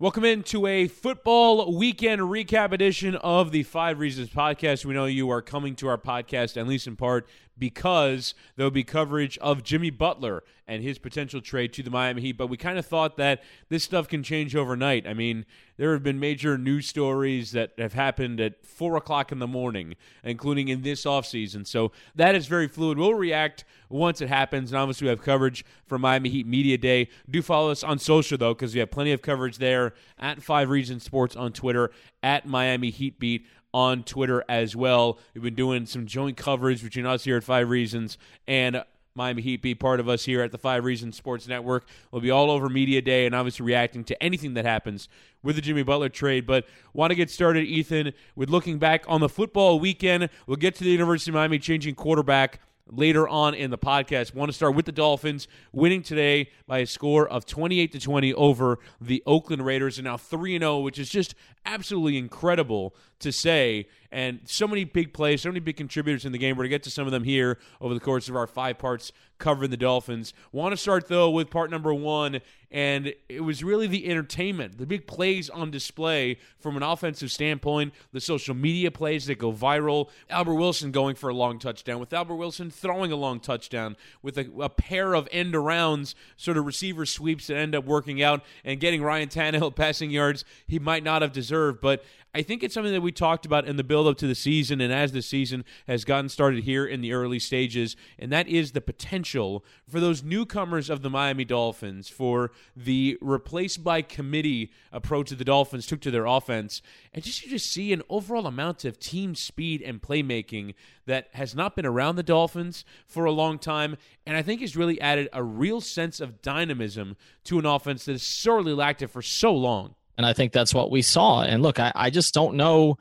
Welcome into a football weekend recap edition of the Five Reasons podcast. We know you are coming to our podcast, at least in part, because there will be coverage of Jimmy Butler and his potential trade to the Miami Heat. But we kind of thought that this stuff can change overnight. I mean, there have been major news stories that have happened at 4 o'clock in the morning, including in this offseason. So that is very fluid. We'll react once it happens. And obviously, we have coverage from Miami Heat Media Day. Do follow us on social, though, because we have plenty of coverage there at Five Reasons Sports on Twitter, at Miami Heat Beat on Twitter as well. We've been doing some joint coverage between us here at Five Reasons and Miami Heat be part of us here at the Five Reasons Sports Network. We'll be all over Media Day and obviously reacting to anything that happens with the Jimmy Butler trade. But want to get started, Ethan, with looking back on the football weekend. We'll get to the University of Miami changing quarterback later on in the podcast. Want to start with the Dolphins winning today by a score of 28-20 over the Oakland Raiders, and now 3-0, which is just absolutely incredible to say. And so many big plays, so many big contributors in the game. We're going to get to some of them here over the course of our five parts covering the Dolphins. Want to start, though, with part number one, and it was really the entertainment, the big plays on display from an offensive standpoint, the social media plays that go viral, Albert Wilson going for a long touchdown, with Albert Wilson throwing a long touchdown, with a pair of end-arounds, sort of receiver sweeps that end up working out and getting Ryan Tannehill passing yards he might not have deserved. But I think it's something that we talked about in the build-up to the season and as the season has gotten started here in the early stages, and that is the potential for those newcomers of the Miami Dolphins, for the replace-by-committee approach that the Dolphins took to their offense, and just you just see an overall amount of team speed and playmaking that has not been around the Dolphins for a long time, and I think has really added a real sense of dynamism to an offense that has sorely lacked it for so long. And I think that's what we saw. And look, I just don't know.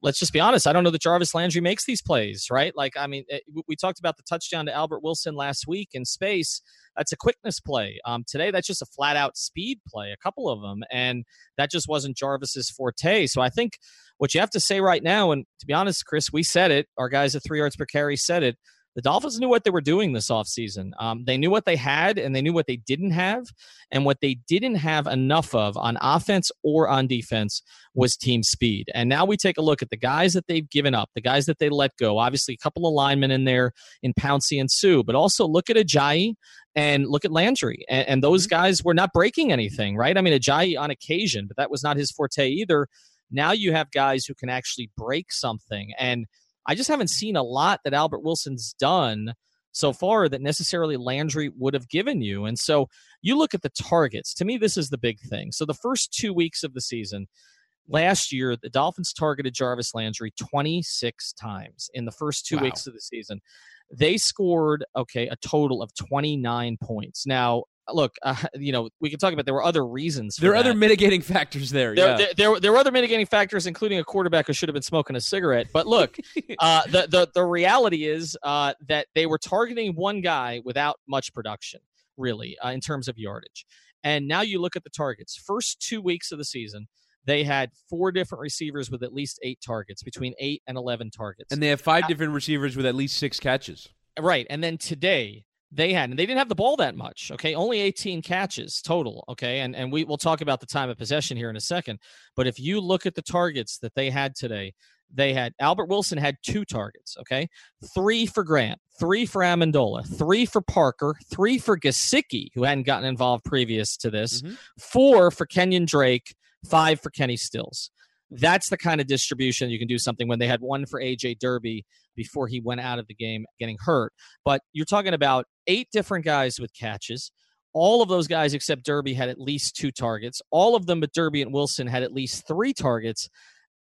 Let's just be honest. I don't know that Jarvis Landry makes these plays, right? Like, I mean, we talked about the touchdown to Albert Wilson last week in space. That's a quickness play. Today, that's just a flat-out speed play, a couple of them. And that just wasn't Jarvis's forte. So I think what you have to say right now, and to be honest, Chris, we said it. Our guys at 3 yards per carry said it. The Dolphins knew what they were doing this offseason. They knew what they had, and they knew what they didn't have. And what they didn't have enough of on offense or on defense was team speed. And now we take a look at the guys that they've given up, the guys that they let go. Obviously, a couple of linemen in there in Pouncey and Sue, but also look at Ajayi and look at Landry. And those guys were not breaking anything, right? I mean, Ajayi on occasion, but that was not his forte either. Now you have guys who can actually break something. And I just haven't seen a lot that Albert Wilson's done so far that necessarily Landry would have given you. And so you look at the targets. To me, this is the big thing. So the first 2 weeks of the season, last year, the Dolphins targeted Jarvis Landry 26 times in the first two weeks of the season. They scored, a total of 29 points. Now, look, we can talk about there were other reasons. There are other mitigating factors there. There were other mitigating factors, including a quarterback who should have been smoking a cigarette. But look, the reality is that they were targeting one guy without much production, really, in terms of yardage. And now you look at the targets. First 2 weeks of the season, they had four different receivers with at least 8 targets, between 8 and 11 targets. And they have 5 different receivers with at least 6 catches. Right. And then today, they didn't have the ball that much, okay? Only 18 catches total, okay? And we will talk about the time of possession here in a second. But if you look at the targets that they had today, Albert Wilson had 2 targets, okay? 3 for Grant, 3 for Amendola, 3 for Parker, 3 for Gesicki, who hadn't gotten involved previous to this, 4 for Kenyon Drake, 5 for Kenny Stills. That's the kind of distribution you can do something when they had 1 for AJ Derby before he went out of the game getting hurt. But you're talking about 8 different guys with catches. All of those guys except Derby had at least 2 targets. All of them but Derby and Wilson had at least 3 targets.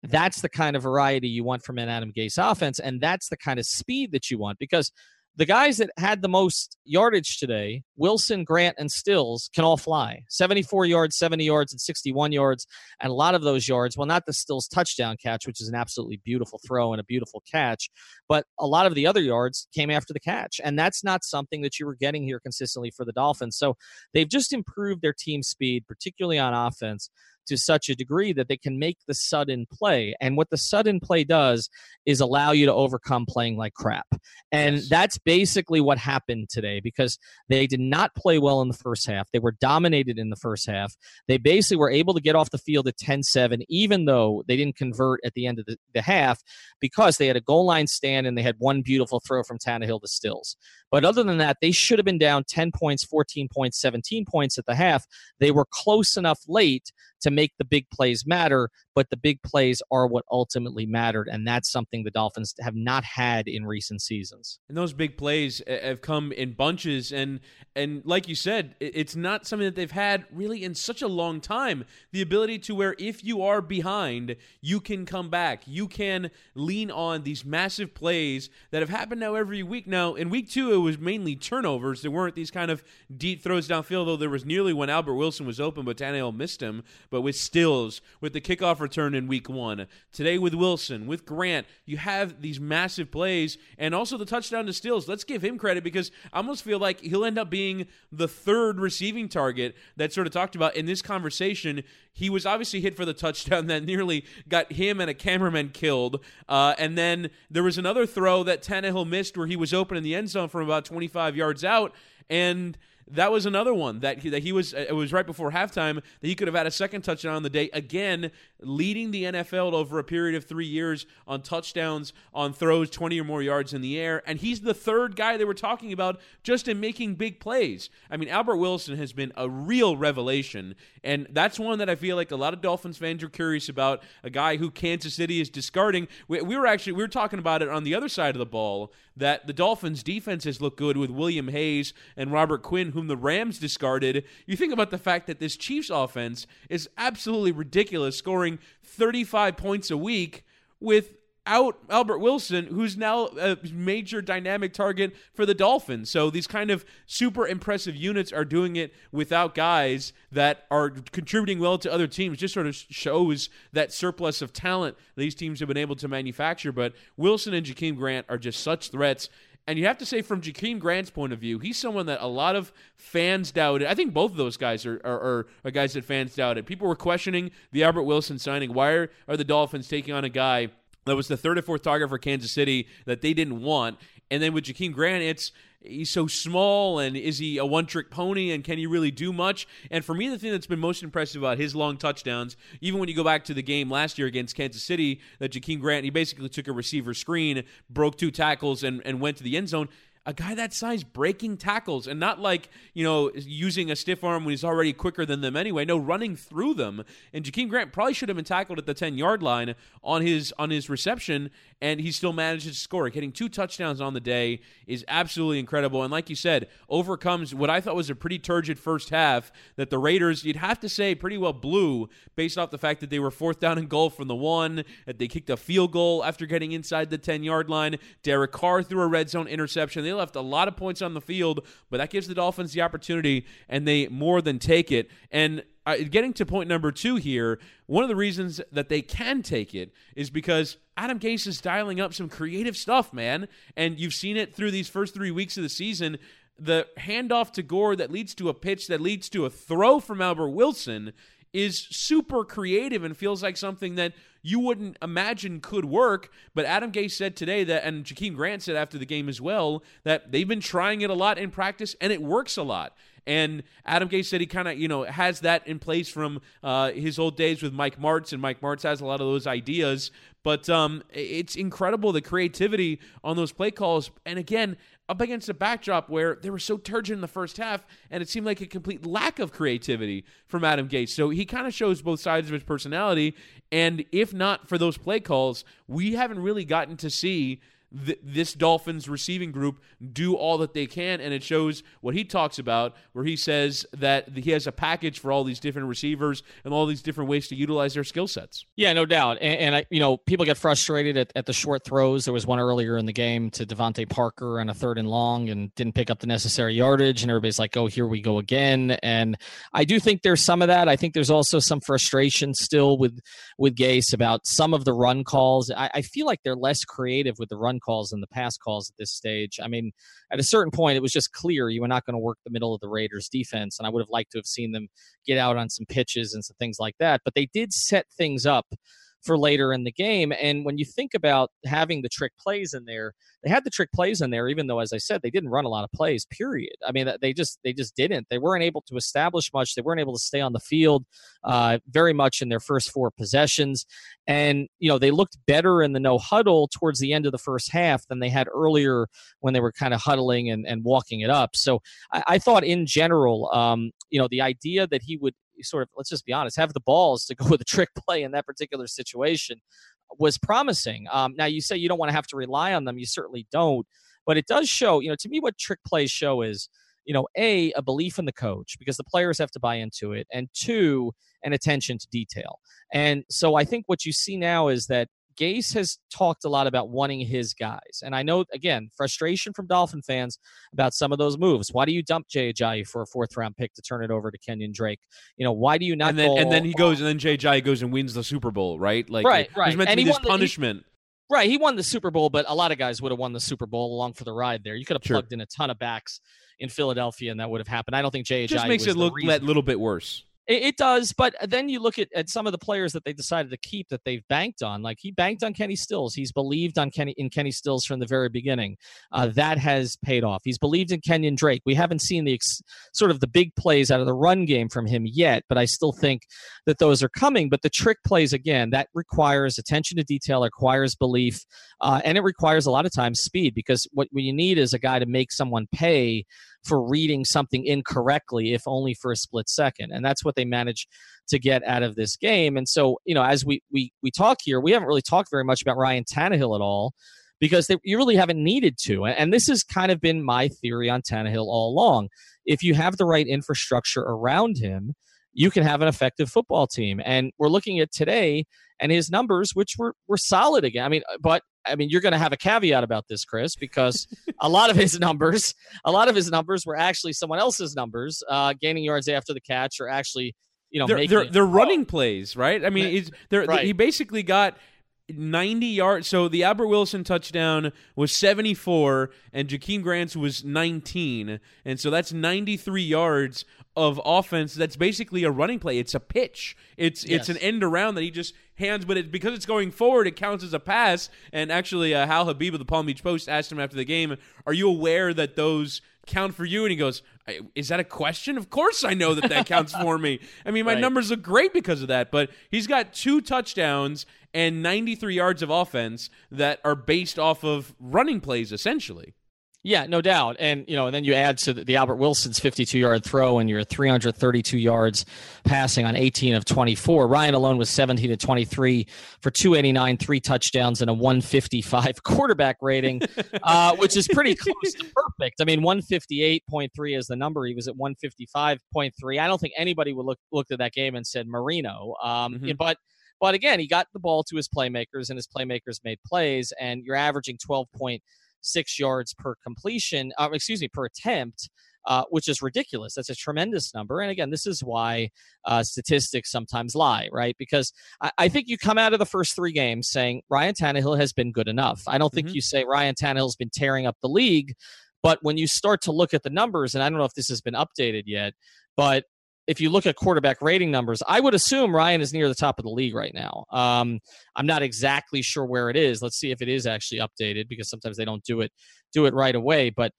That's the kind of variety you want from an Adam Gase offense, and that's the kind of speed that you want, because The guys that had the most yardage today, Wilson, Grant, and Stills, can all fly. 74 yards, 70 yards, and 61 yards. And a lot of those yards, well, not the Stills touchdown catch, which is an absolutely beautiful throw and a beautiful catch, but a lot of the other yards came after the catch. And that's not something that you were getting here consistently for the Dolphins. So they've just improved their team speed, particularly on offense, to such a degree that they can make the sudden play. And what the sudden play does is allow you to overcome playing like crap. And that's basically what happened today, because they did not play well in the first half. They were dominated in the first half. They basically were able to get off the field at 10-7, even though they didn't convert at the end of the half, because they had a goal line stand and they had one beautiful throw from Tannehill to Stills. But other than that, they should have been down 10 points, 14 points, 17 points at the half. They were close enough late to make the big plays matter, but the big plays are what ultimately mattered, and that's something the Dolphins have not had in recent seasons. And those big plays have come in bunches, and like you said, it's not something that they've had really in such a long time. The ability to where if you are behind, you can come back. You can lean on these massive plays that have happened now every week. Now, in week two, it was mainly turnovers. There weren't these kind of deep throws downfield, though there was nearly one. Albert Wilson was open, but Tannehill missed him. But with Stills, with the kickoff return in week one, today with Wilson, with Grant, you have these massive plays, and also the touchdown to Stills. Let's give him credit, because I almost feel like he'll end up being the third receiving target that's sort of talked about in this conversation. He was obviously hit for the touchdown that nearly got him and a cameraman killed, and then there was another throw that Tannehill missed where he was open in the end zone from about 25 yards out, and that was another one that he was. It was right before halftime that he could have had a second touchdown on the day. Again, leading the NFL over a period of 3 years on touchdowns, on throws 20 or more yards in the air, and he's the third guy they were talking about just in making big plays. I mean, Albert Wilson has been a real revelation, and that's one that I feel like a lot of Dolphins fans are curious about. A guy who Kansas City is discarding. We were talking about it on the other side of the ball, that the Dolphins defense has looked good with William Hayes and Robert Quinn, whom the Rams discarded. You think about the fact that this Chiefs offense is absolutely ridiculous, scoring 35 points a week without Albert Wilson, who's now a major dynamic target for the Dolphins. So these kind of super impressive units are doing it without guys that are contributing well to other teams. Just sort of shows that surplus of talent these teams have been able to manufacture. But Wilson and Jakeem Grant are just such threats. And you have to say, from Jakeem Grant's point of view, he's someone that a lot of fans doubted. I think both of those guys are guys that fans doubted. People were questioning the Albert Wilson signing. Why are the Dolphins taking on a guy that was the third or fourth target for Kansas City that they didn't want? And then with Jakeem Grant, he's so small, and is he a one-trick pony, and can he really do much? And for me, the thing that's been most impressive about his long touchdowns, even when you go back to the game last year against Kansas City, that Jakeem Grant, he basically took a receiver screen, broke two tackles, and went to the end zone. A guy that size breaking tackles, and not like, using a stiff arm when he's already quicker than them anyway. No, running through them. And Jakeem Grant probably should have been tackled at the 10-yard line on his reception, and he still managed to score. Getting two touchdowns on the day is absolutely incredible. And like you said, overcomes what I thought was a pretty turgid first half that the Raiders, you'd have to say, pretty well blew, based off the fact that they were fourth down and goal from the one, that they kicked a field goal after getting inside the 10-yard line. Derek Carr threw a red zone interception. They left a lot of points on the field, but that gives the Dolphins the opportunity, and they more than take it. And getting to point number two here, one of the reasons that they can take it is because Adam Gase is dialing up some creative stuff, man. And you've seen it through these first 3 weeks of the season. The handoff to Gore that leads to a pitch that leads to a throw from Albert Wilson is super creative and feels like something that you wouldn't imagine could work. But Adam Gase said today that, and Jakeem Grant said after the game as well, that they've been trying it a lot in practice and it works a lot. And Adam Gase said he kind of, has that in place from his old days with Mike Martz, and Mike Martz has a lot of those ideas. But it's incredible, the creativity on those play calls. And again, up against a backdrop where they were so turgid in the first half, and it seemed like a complete lack of creativity from Adam Gase. So he kind of shows both sides of his personality. And if not for those play calls, we haven't really gotten to see this Dolphins receiving group do all that they can, and it shows what he talks about, where he says that he has a package for all these different receivers and all these different ways to utilize their skill sets. Yeah, no doubt. And I, you know, people get frustrated at the short throws. There was one earlier in the game to Devontae Parker on a third and long and didn't pick up the necessary yardage, and everybody's like, oh, here we go again. And I do think there's some of that. I think there's also some frustration still with Gase about some of the run calls. I feel like they're less creative with the run calls than the pass calls at this stage. I mean, at a certain point, it was just clear you were not going to work the middle of the Raiders defense, and I would have liked to have seen them get out on some pitches and some things like that. But they did set things up for later in the game. And when you think about having the trick plays in there, they had the trick plays in there, even though, as I said, they didn't run a lot of plays, period. I mean, they just didn't. They weren't able to establish much. They weren't able to stay on the field very much in their first four possessions. And, you know, they looked better in the no huddle towards the end of the first half than they had earlier when they were kind of huddling and walking it up. So I thought in general, you know, the idea that he would sort of, let's just be honest, have the balls to go with a trick play in that particular situation was promising. Now, you say you don't want to have to rely on them. You certainly don't. But it does show, you know, to me, what trick plays show is, you know, a belief in the coach, because the players have to buy into it, and two, an attention to detail. And so I think what you see now is that Gase has talked a lot about wanting his guys. And I know, again, frustration from Dolphin fans about some of those moves. Why do you dump Jay Ajayi for a fourth-round pick to turn it over to Kenyon Drake? You know, why do you not And then Jay Ajayi goes and wins the Super Bowl, right? Like, right. He's meant to be this punishment. Right, he won the Super Bowl, but a lot of guys would have won the Super Bowl along for the ride there. You could have plugged in a ton of backs in Philadelphia, and that would have happened. I don't think Jay Ajayi just makes it look a little bit worse. It does, but then you look at some of the players that they decided to keep that they've banked on. Like, he banked on Kenny Stills. He's believed in Kenny Stills from the very beginning. That has paid off. He's believed in Kenyon Drake. We haven't seen the sort of the big plays out of the run game from him yet, but I still think that those are coming. But the trick plays, again, that requires attention to detail, requires belief, and it requires a lot of times speed, because what you need is a guy to make someone pay for reading something incorrectly, if only for a split second. And that's what they managed to get out of this game. And so, you know, as we talk here, we haven't really talked very much about Ryan Tannehill at all, because you really haven't needed to. And this has kind of been my theory on Tannehill all along. If you have the right infrastructure around him, you can have an effective football team. And we're looking at today and his numbers, which were solid again. I mean, but you're going to have a caveat about this, Chris, because a lot of his numbers were actually someone else's numbers, gaining yards after the catch, or actually, you know, they're running plays, right? I mean, he basically got 90 yards. So the Albert Wilson touchdown was 74, and Jakeem Grant's was 19, and so that's 93 yards of offense. That's basically a running play. It's a pitch. It's an end around that he just hands, but because it's going forward, it counts as a pass. And actually, Hal Habib of the Palm Beach Post asked him after the game, "Are you aware that those count for you?" And he goes, "Is that a question? Of course I know that counts for me. I mean, my numbers look great because of that." But he's got 2 touchdowns and 93 yards of offense that are based off of running plays, essentially. Yeah, no doubt. And, you know, and then you add to the Albert Wilson's 52-yard throw, and you're 332 yards passing on 18 of 24. Ryan alone was 17 to 23 for 289, 3 touchdowns, and a 155 quarterback rating, which is pretty close to perfect. I mean, 158.3 is the number. He was at 155.3. I don't think anybody would looked at that game and said Marino. But again, he got the ball to his playmakers, and his playmakers made plays, and you're averaging 12.6 yards per completion, per attempt, which is ridiculous. That's a tremendous number. And again, this is why statistics sometimes lie, right? Because I think you come out of the first 3 games saying Ryan Tannehill has been good enough. I don't think you say Ryan Tannehill's been tearing up the league, but when you start to look at the numbers, and I don't know if this has been updated yet, but if you look at quarterback rating numbers, I would assume Ryan is near the top of the league right now. I'm not exactly sure where it is. Let's see if it is actually updated, because sometimes they don't do it right away. But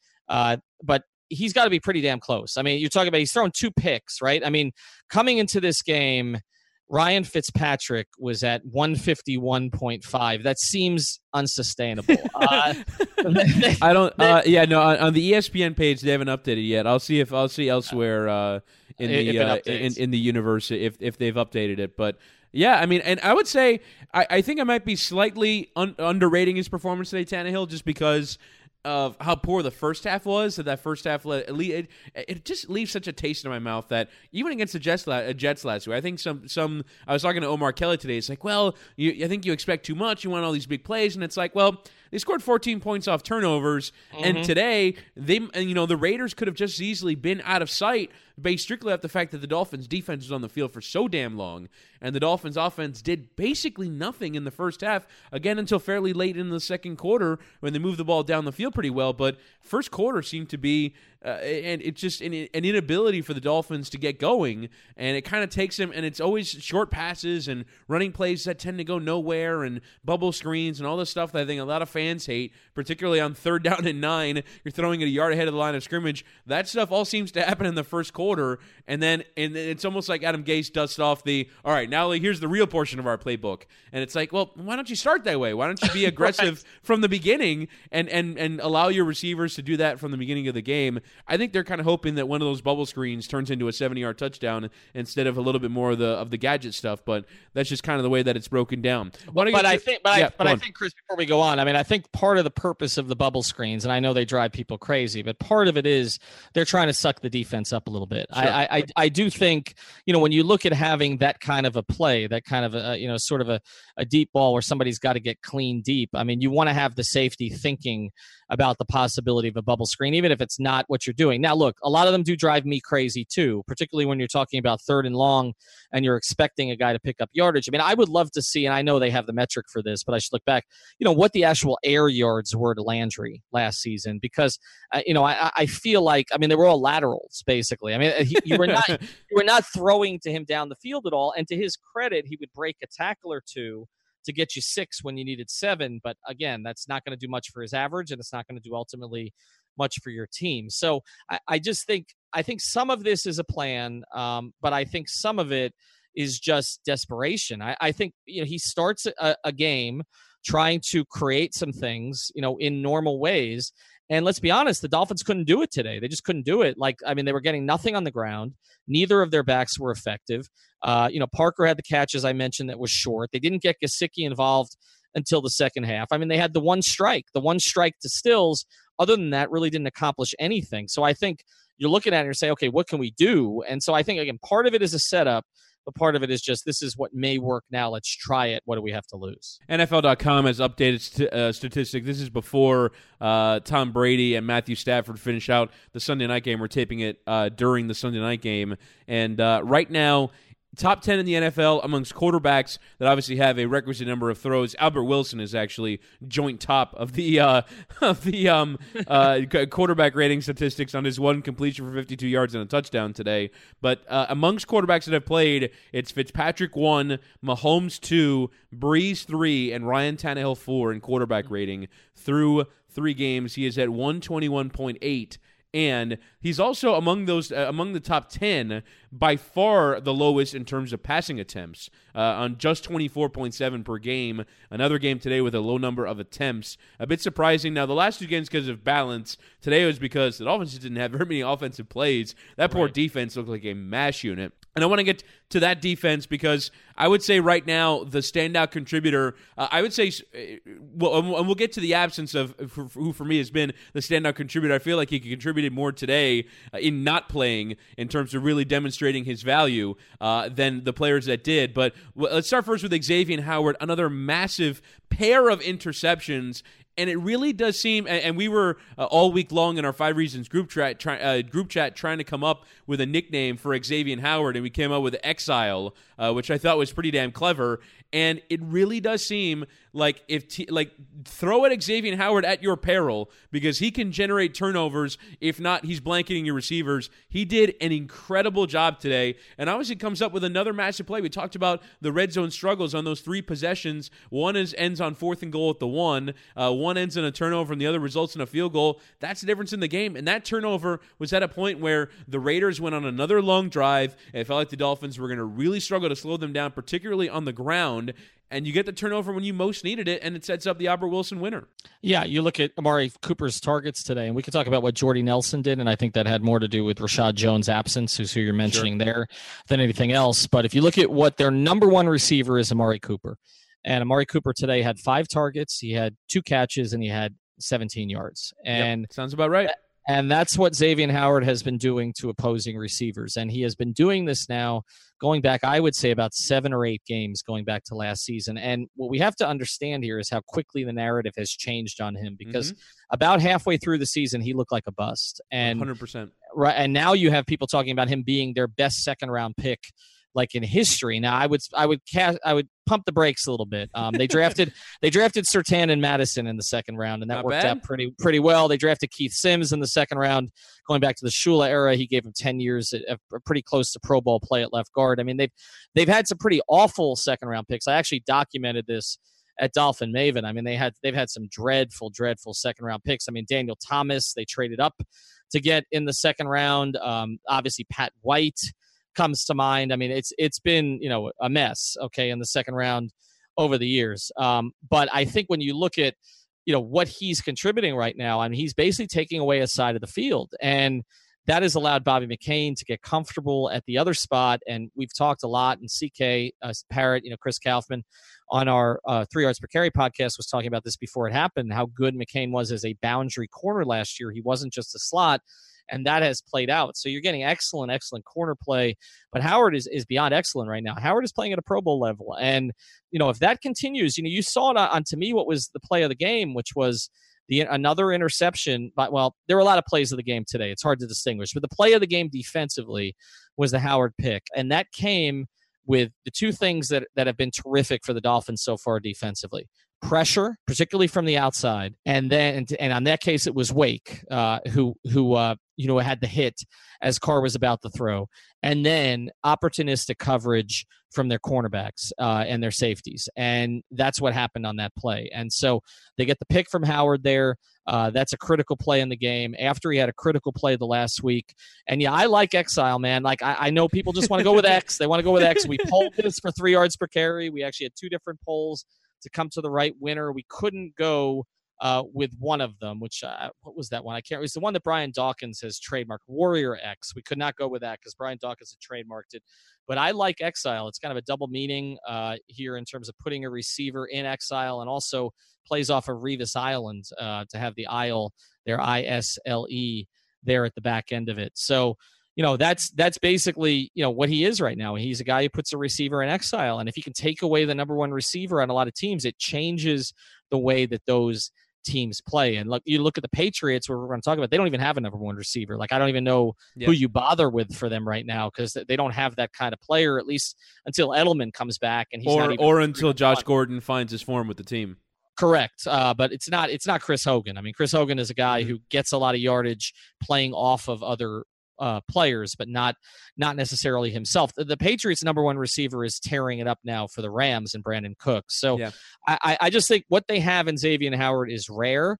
he's got to be pretty damn close. I mean, you're talking about he's thrown 2 picks, right? I mean, coming into this game, Ryan Fitzpatrick was at 151.5. That seems unsustainable. I don't. On the ESPN page they haven't updated yet. I'll see elsewhere in the universe if they've updated it. But yeah, I mean, and I would say I think I might be slightly underrating his performance today, Tannehill, just because of how poor the first half was. So that first half, it just leaves such a taste in my mouth that even against the Jets last week, I think some I was talking to Omar Kelly today. It's like, well, I think you expect too much. You want all these big plays, and it's like, well, they scored 14 points off turnovers, and today the Raiders could have just easily been out of sight based strictly off the fact that the Dolphins' defense was on the field for so damn long, and the Dolphins' offense did basically nothing in the first half, again until fairly late in the second quarter when they moved the ball down the field pretty well, but first quarter seemed to be an inability for the Dolphins to get going, and it kind of takes them, and it's always short passes and running plays that tend to go nowhere and bubble screens and all this stuff that I think a lot of fans hate, particularly on 3rd down and 9. You're throwing it a yard ahead of the line of scrimmage. That stuff all seems to happen in the first quarter, and it's almost like Adam Gase dusts off the, all right, now here's the real portion of our playbook. And it's like, well, why don't you start that way? Why don't you be aggressive from the beginning and allow your receivers to do that from the beginning of the game? I think they're kind of hoping that one of those bubble screens turns into a 70-yard touchdown instead of a little bit more of the gadget stuff, but that's just kind of the way that it's broken down. I think, Chris, before we go on, I mean, I think part of the purpose of the bubble screens, and I know they drive people crazy, but part of it is they're trying to suck the defense up a little bit. Sure. I do think, when you look at having that kind of a play, that kind of a deep ball where somebody's got to get clean deep, I mean, you want to have the safety thinking about the possibility of a bubble screen, even if it's not what you're doing. Now, look, a lot of them do drive me crazy too, particularly when you're talking about 3rd and long and you're expecting a guy to pick up yardage. I mean, I would love to see, and I know they have the metric for this, but I should look back, what the actual air yards were to Landry last season, because, I feel like, I mean, they were all laterals basically. I mean, you were not throwing to him down the field at all. And to his credit, he would break a tackle or two to get you 6 when you needed 7. But again, that's not going to do much for his average, and it's not going to do ultimately much for your team. So I think some of this is a plan, but I think some of it is just desperation. I think, he starts a game trying to create some things, in normal ways. And let's be honest, the Dolphins couldn't do it today. They just couldn't do it. Like, I mean, they were getting nothing on the ground. Neither of their backs were effective. Parker had the catch, as I mentioned, that was short. They didn't get Gesicki involved until the second half. I mean, they had the one strike to Stills. Other than that, really didn't accomplish anything. So I think you're looking at it and say, okay, what can we do? And so I think, again, part of it is a setup, but part of it is just, this is what may work now. Let's try it. What do we have to lose? NFL.com has updated statistic. This is before Tom Brady and Matthew Stafford finish out the Sunday night game. We're taping it during the Sunday night game. And right now, top 10 in the NFL amongst quarterbacks that obviously have a requisite number of throws. Albert Wilson is actually joint top of the quarterback rating statistics on his one completion for 52 yards and a touchdown today. But amongst quarterbacks that have played, it's Fitzpatrick 1, Mahomes 2, Breeze 3, and Ryan Tannehill 4 in quarterback rating. Through 3 games, he is at 121.8. And he's also among those among the top 10, by far the lowest in terms of passing attempts, on just 24.7 per game. Another game today with a low number of attempts. A bit surprising. Now, the last 2 games because of balance. Today was because the Dolphins didn't have very many offensive plays. That poor defense looked like a mash unit. And I want to get to that defense because I would say right now the standout contributor, we'll get to the absence of who for me has been the standout contributor. I feel like he contributed more today in not playing in terms of really demonstrating his value than the players that did. But let's start first with Xavien Howard, another massive pair of interceptions. And it really does seem, and we were all week long in our Five Reasons group chat trying to come up with a nickname for Xavien Howard, and we came up with Exile, which I thought was pretty damn clever. And it really does seem like throw at Xavien Howard at your peril, because he can generate turnovers. If not, he's blanketing your receivers. He did an incredible job today, and obviously comes up with another massive play. We talked about the red zone struggles on those 3 possessions. One ends on 4th and goal at the 1. one ends in a turnover and the other results in a field goal, that's the difference in the game. And that turnover was at a point where the Raiders went on another long drive, and it felt like the Dolphins were going to really struggle to slow them down, particularly on the ground. And you get the turnover when you most needed it, and it sets up the Albert Wilson winner. Yeah, you look at Amari Cooper's targets today, and we could talk about what Jordy Nelson did, and I think that had more to do with Reshad Jones' absence, who's who you're mentioning there, than anything else. But if you look at what their number one receiver is, Amari Cooper, and Amari Cooper today had 5 targets, he had 2 catches, and he had 17 yards. And sounds about right. And that's what Xavien Howard has been doing to opposing receivers. And he has been doing this now going back, I would say, about 7 or 8 games going back to last season. And what we have to understand here is how quickly the narrative has changed on him, because about halfway through the season, he looked like a bust. And 100%. Right. And now you have people talking about him being their best second-round pick, like in history. Now I would pump the brakes a little bit. They drafted Surtain and Madison in the second round, and that worked out pretty well. They drafted Keith Sims in the second round, going back to the Shula era. He gave him 10 years at pretty close to Pro Bowl play at left guard. I mean, they've had some pretty awful second round picks. I actually documented this at Dolphin Maven. I mean, they've had some dreadful second round picks. I mean, Daniel Thomas, they traded up to get in the second round. Obviously Pat White comes to mind. I mean, it's been, you know, a mess, okay, in the second round over the years. But I think when you look at, you know, what he's contributing right now, I mean, he's basically taking away a side of the field. And that has allowed Bobby McCain to get comfortable at the other spot. And we've talked a lot, and CK Parrott, you know, Chris Kaufman on our 3 Yards Per Carry podcast was talking about this before it happened, how good McCain was as a boundary corner last year. He wasn't just a slot. And that has played out. So you're getting excellent corner play. But Howard is beyond excellent right now. Howard is playing at a Pro Bowl level. And, you know, if that continues, you know, you saw it on, to me, what was the play of the game, which was another interception. But, well, there were a lot of plays of the game today. It's hard to distinguish. But the play of the game defensively was the Howard pick. And that came with the two things that have been terrific for the Dolphins so far defensively. Pressure, particularly from the outside, and on that case it was Wake, who you know, had the hit as Carr was about to throw, and then opportunistic coverage from their cornerbacks and their safeties, and that's what happened on that play. And so they get the pick from Howard there. That's a critical play in the game after he had a critical play the last week. And yeah, I like Exile, man. Like I know people just want to go with X. They want to go with X. We polled this for 3 yards per carry. We actually had 2 different polls to come to the right winner. We couldn't go with one of them, which what was that one? I can't. It's the one that Brian Dawkins has trademarked, Warrior X. We could not go with that because Brian Dawkins had trademarked it. But I like Exile. It's kind of a double meaning here in terms of putting a receiver in exile, and also plays off of Revis Island to have the aisle there, ISLE there at the back end of it. So, you know, that's basically, you know, what he is right now. He's a guy who puts a receiver in exile. And if he can take away the number one receiver on a lot of teams, it changes the way that those teams play. And look, you look at the Patriots, where we're going to talk about, they don't even have a number one receiver. Like, I don't even know who you bother with for them right now, because they don't have that kind of player, at least until Edelman comes back. And he's or until Josh Gordon finds his form with the team. Correct. But it's not Chris Hogan. I mean, Chris Hogan is a guy who gets a lot of yardage playing off of other players, but not necessarily himself. The Patriots' number one receiver is tearing it up now for the Rams and Brandon Cooks. So I just think what they have in Xavien Howard is rare.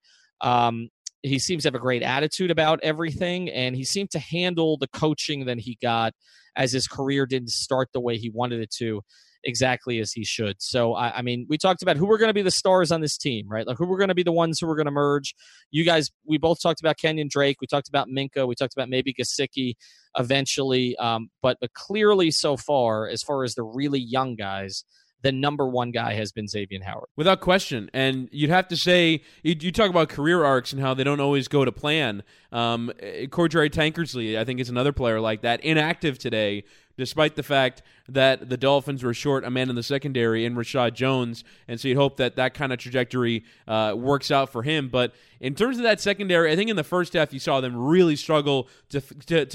He seems to have a great attitude about everything, and he seemed to handle the coaching that he got, as his career didn't start the way he wanted it to, exactly as he should. So, I mean, we talked about who were going to be the stars on this team, right? Like, who were going to be the ones who were going to merge. You guys, we both talked about Kenyon Drake. We talked about Minka. We talked about maybe Gesicki eventually. But clearly so far as the really young guys, the number one guy has been Xavien Howard. Without question. And you'd have to say, you talk about career arcs and how they don't always go to plan. Cordray Tankersley, I think, is another player like that, inactive today, despite the fact that the Dolphins were short a man in the secondary in Reshad Jones, and so you'd hope that kind of trajectory works out for him. But in terms of that secondary, I think in the first half you saw them really struggle to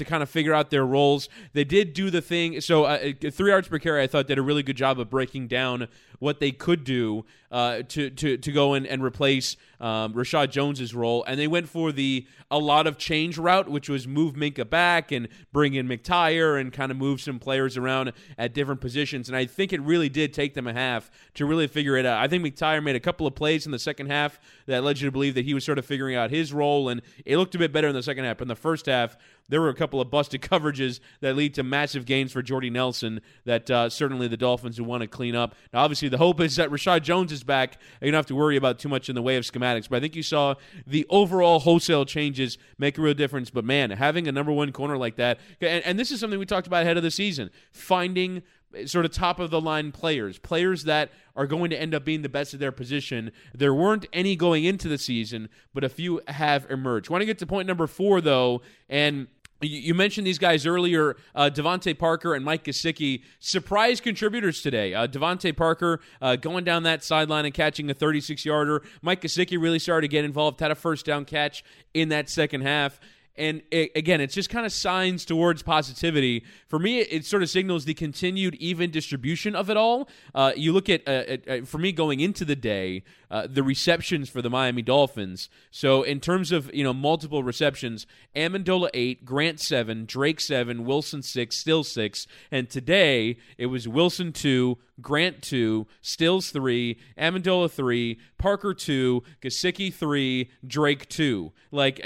kind of figure out their roles. They did do the thing. So 3 yards per carry, I thought, did a really good job of breaking down what they could do to go in and replace Reshad Jones's role. And they went for the a lot of change route, which was move Minka back and bring in McTire and kind of move some some players around at different positions, and I think it really did take them a half to really figure it out. I think McTire made a couple of plays in the second half that led you to believe that he was sort of figuring out his role, and it looked a bit better in the second half. In the first half, there were a couple of busted coverages that lead to massive gains for Jordy Nelson that certainly the Dolphins will want to clean up. Now, obviously, the hope is that Reshad Jones is back, and you don't have to worry about too much in the way of schematics, but I think you saw the overall wholesale changes make a real difference. But, man, having a number one corner like that, and this is something we talked about ahead of the season, finding sort of top-of-the-line players that are going to end up being the best of their position. There weren't any going into the season, but a few have emerged. Want to get to point number 4, though, and you mentioned these guys earlier, Devontae Parker and Mike Gesicki, surprise contributors today. Devontae Parker going down that sideline and catching a 36-yarder. Mike Gesicki really started to get involved, had a first-down catch in that second half. And again, it's just kind of signs towards positivity. For me, it sort of signals the continued even distribution of it all. You look at, for me, going into the day, the receptions for the Miami Dolphins. So in terms of, multiple receptions, Amendola 8, Grant 7, Drake 7, Wilson 6, Stills 6. And today it was Wilson 2, Grant 2, Stills 3, Amendola 3, Parker 2, Gesicki 3, Drake 2. Like,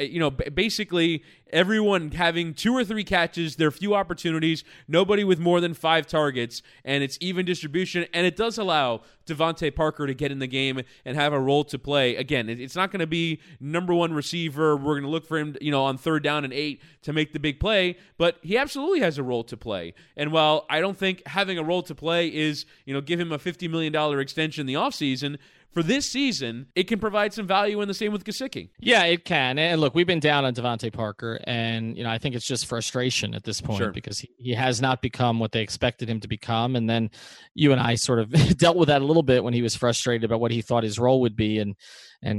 basically everyone having 2 or 3 catches, there are few opportunities, nobody with more than 5 targets, and it's even distribution, and it does allow Devontae Parker to get in the game and have a role to play. Again, it's not going to be number one receiver. We're going to look for him, on 3rd down and 8 to make the big play, but he absolutely has a role to play. And while I don't think having a role to play is, give him a $50 million extension in the offseason, for this season, it can provide some value, and the same with Gesicki. Yeah, it can. And look, we've been down on Devontae Parker, and I think it's just frustration at this point because he has not become what they expected him to become. And then you and I sort of dealt with that a little bit when he was frustrated about what he thought his role would be, and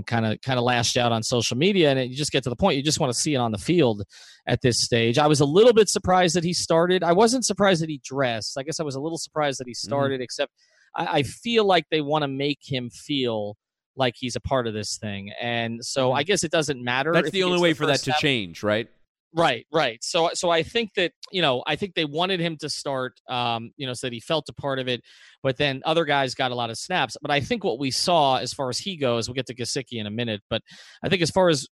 kind of lashed out on social media. And you just get to the point you just want to see it on the field at this stage. I was a little bit surprised that he started. I wasn't surprised that he dressed. I guess I was a little surprised that he started, except I feel like they want to make him feel like he's a part of this thing. And so I guess it doesn't matter. That's the only way for that to change, right? Right. So I think that, I think they wanted him to start, so that he felt a part of it, but then other guys got a lot of snaps. But I think what we saw as far as he goes, we'll get to Gesicki in a minute, but I think as far as,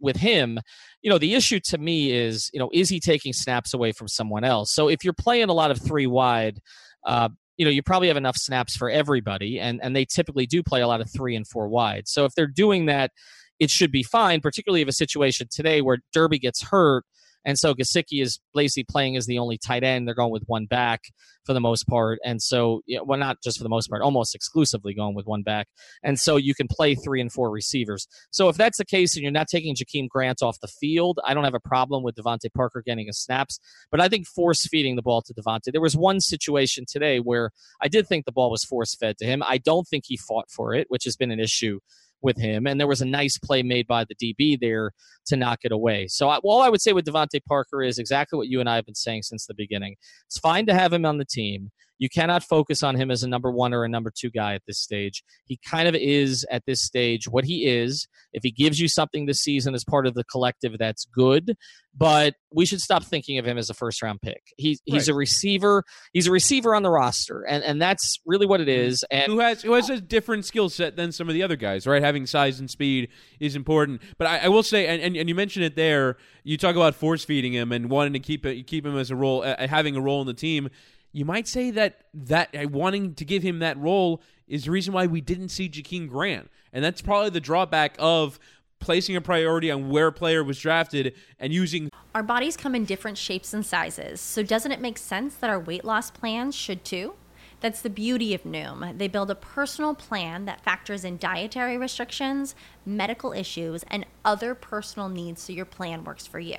with him, the issue to me is, is he taking snaps away from someone else? So if you're playing a lot of 3 wide, you probably have enough snaps for everybody, and they typically do play a lot of 3 and 4 wide. So if they're doing that, it should be fine, particularly if a situation today where Derby gets hurt, and so Gesicki is basically playing as the only tight end. They're going with 1 back for the most part, and so not just for the most part, almost exclusively going with 1 back, and so you can play 3 and 4 receivers. So if that's the case and you're not taking Jakeem Grant off the field, I don't have a problem with Devontae Parker getting his snaps, but I think force feeding the ball to Devontae. There was one situation today where I did think the ball was force fed to him. I don't think he fought for it, which has been an issue with him, and there was a nice play made by the DB there to knock it away. So all I would say with Devontae Parker is exactly what you and I have been saying since the beginning. It's fine to have him on the team. You cannot focus on him as a number 1 or a number 2 guy at this stage. He kind of is at this stage what he is. If he gives you something this season as part of the collective, that's good. But we should stop thinking of him as a first-round pick. He's a receiver. He's a receiver on the roster, and that's really what it is. And who has a different skill set than some of the other guys, right? Having size and speed is important. But I will say, and you mentioned it there, you talk about force feeding him and wanting to keep him as a role, having a role in the team. You might say that wanting to give him that role is the reason why we didn't see Jakeem Grant. And that's probably the drawback of placing a priority on where a player was drafted and using... Our bodies come in different shapes and sizes, so doesn't it make sense that our weight loss plans should too? That's the beauty of Noom. They build a personal plan that factors in dietary restrictions, medical issues, and other personal needs so your plan works for you.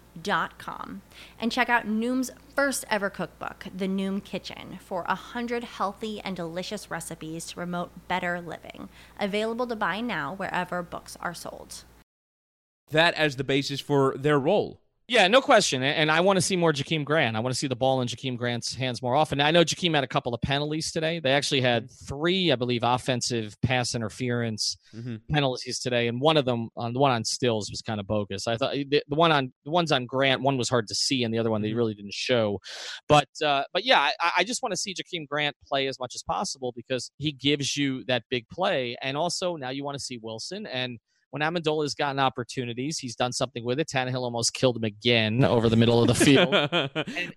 noom.com and check out Noom's first ever cookbook, The Noom Kitchen, for 100 healthy and delicious recipes to promote better living. Available to buy now wherever books are sold. That as the basis for their role. Yeah, no question. And I want to see more Jakeem Grant. I want to see the ball in Jakeem Grant's hands more often. I know Jakeem had a couple of penalties today. They actually had 3, I believe, offensive pass interference penalties today. And one of them, on the one on Stills, was kind of bogus. I thought the ones on Grant, one was hard to see, and the other one they really didn't show. But yeah, I just want to see Jakeem Grant play as much as possible because he gives you that big play. And also now you want to see Wilson. And when Amendola has gotten opportunities, he's done something with it. Tannehill almost killed him again over the middle of the field.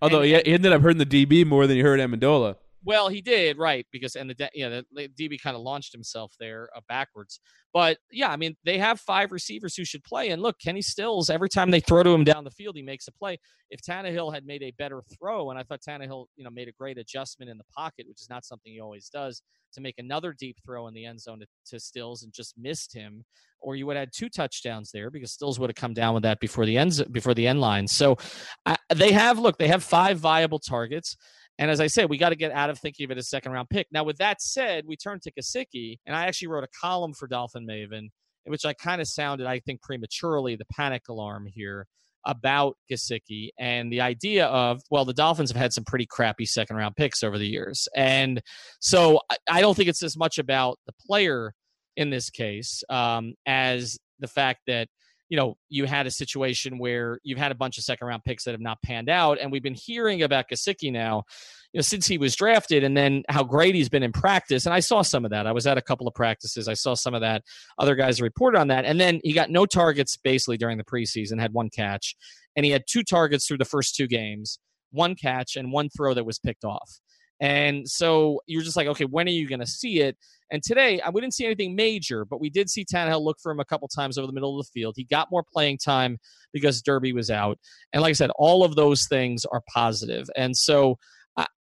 Although he ended up hurting the DB more than he hurt Amendola. Well, he did, right? Because the DB kind of launched himself there backwards. But yeah, I mean, they have 5 receivers who should play. And look, Kenny Stills, every time they throw to him down the field, he makes a play. If Tannehill had made a better throw, and I thought Tannehill, made a great adjustment in the pocket, which is not something he always does, to make another deep throw in the end zone to Stills and just missed him, or you would have had 2 touchdowns there because Stills would have come down with that before the end line. So they have 5 viable targets. And as I said, we got to get out of thinking of it as a second-round pick. Now, with that said, we turn to Gesicki, and I actually wrote a column for Dolphin Maven, in which I kind of sounded, I think, prematurely the panic alarm here about Gesicki and the idea of, well, the Dolphins have had some pretty crappy second-round picks over the years. And so I don't think it's as much about the player in this case as the fact that, you had a situation where you've had a bunch of second-round picks that have not panned out, and we've been hearing about Gesicki now, since he was drafted, and then how great he's been in practice. And I saw some of that. I was at a couple of practices. I saw some of that. Other guys reported on that. And then he got no targets basically during the preseason, had 1 catch, and he had 2 targets through the first 2 games, 1 catch and 1 throw that was picked off. And so you're just like, okay, when are you going to see it? And today, we didn't see anything major, but we did see Tannehill look for him a couple times over the middle of the field. He got more playing time because Derby was out. And like I said, all of those things are positive. And so,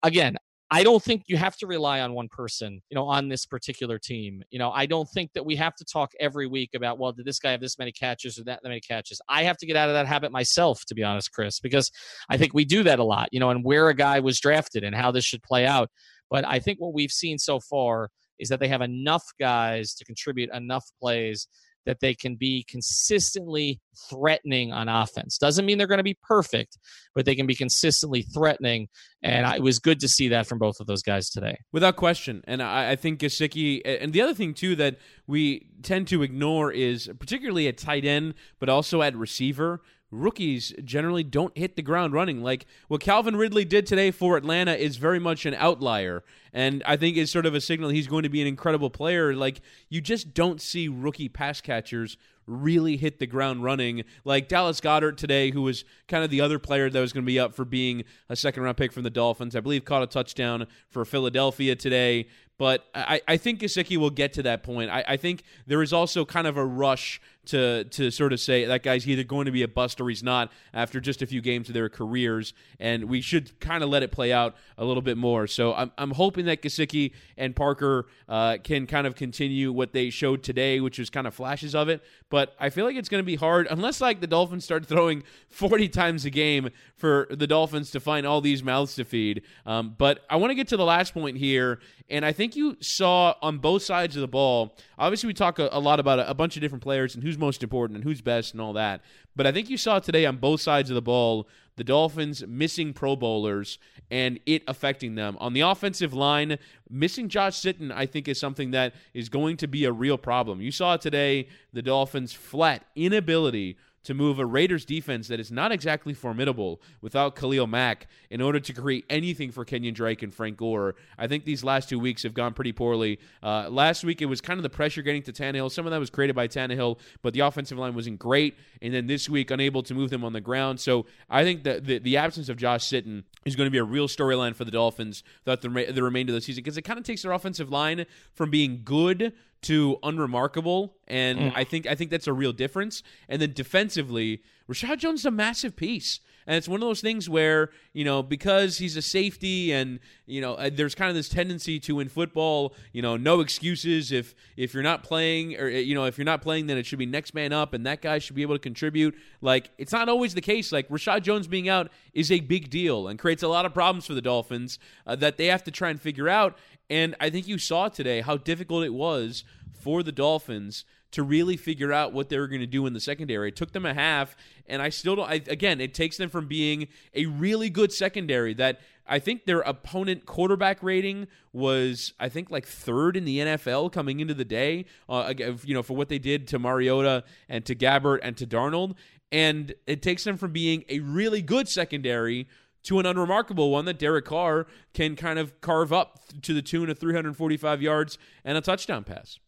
again, I don't think you have to rely on one person, on this particular team. I don't think that we have to talk every week about, well, did this guy have this many catches or that many catches? I have to get out of that habit myself, to be honest, Chris, because I think we do that a lot, and where a guy was drafted and how this should play out. But I think what we've seen so far is that they have enough guys to contribute enough plays that they can be consistently threatening on offense. Doesn't mean they're going to be perfect, but they can be consistently threatening. And it was good to see that from both of those guys today. Without question. And I think Gesicki, and the other thing too that we tend to ignore is particularly at tight end, but also at receiver, rookies generally don't hit the ground running. Like what Calvin Ridley did today for Atlanta is very much an outlier. And I think it's sort of a signal he's going to be an incredible player. Like you just don't see rookie pass catchers really hit the ground running. Like Dallas Goedert today, who was kind of the other player that was going to be up for being a second-round pick from the Dolphins, I believe caught a touchdown for Philadelphia today. But I think Gesicki will get to that point. I think there is also kind of a rush to sort of say that guy's either going to be a bust or he's not after just a few games of their careers, and we should kind of let it play out a little bit more. So I'm hoping that Gesicki and Parker can kind of continue what they showed today, which was kind of flashes of it. But I feel like it's going to be hard unless the Dolphins start throwing 40 times a game for the Dolphins to find all these mouths to feed. But I want to get to the last point here, and I think you saw on both sides of the ball, obviously we talk a lot about a bunch of different players and who's most important and who's best and all that. But I think you saw today on both sides of the ball, the Dolphins missing Pro Bowlers and it affecting them. On the offensive line, missing Josh Sitton, I think, is something that is going to be a real problem. You saw today the Dolphins' flat inability to move a Raiders defense that is not exactly formidable without Khalil Mack in order to create anything for Kenyon Drake and Frank Gore. I think these last 2 weeks have gone pretty poorly. Last week, it was kind of the pressure getting to Tannehill. Some of that was created by Tannehill, but the offensive line wasn't great. And then this week, unable to move them on the ground. So I think that the absence of Josh Sitton is going to be a real storyline for the Dolphins throughout the remainder of the season because it kind of takes their offensive line from being good to unremarkable, and I think that's a real difference. And then defensively, Reshad Jones is a massive piece. And it's one of those things where, you know, because he's a safety and, you know, there's kind of this tendency to, in football, you know, no excuses. If you're not playing, or, you know, if you're not playing, then it should be next man up and that guy should be able to contribute. Like, it's not always the case. Like, Reshad Jones being out is a big deal and creates a lot of problems for the Dolphins that they have to try and figure out. And I think you saw today how difficult it was for the Dolphins to really figure out what they were going to do in the secondary. It took them a half, and I still don't... Again, it takes them from being a really good secondary that I think their opponent quarterback rating was, I think, like third in the NFL coming into the day, you know, for what they did to Mariota and to Gabbert and to Darnold. And it takes them from being a really good secondary to an unremarkable one that Derek Carr can kind of carve up to the tune of 345 yards and a touchdown pass.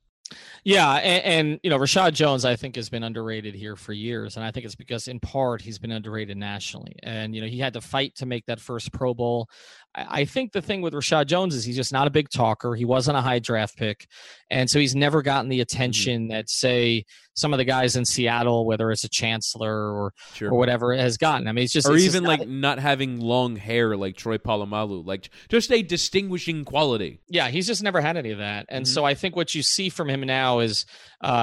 Yeah, and you know, Reshad Jones, I think, has been underrated here for years, and I think it's because, in part, he's been underrated nationally. And you know, he had to fight to make that first Pro Bowl. I think the thing with Reshad Jones is he's just not a big talker. He wasn't a high draft pick, and so he's never gotten the attention that, say, some of the guys in Seattle, whether it's a Chancellor or whatever, has gotten. I mean, it's just, or it's even just like not having long hair like Troy Polamalu, like just a distinguishing quality. Yeah, he's just never had any of that, and so I think what you see from him now is,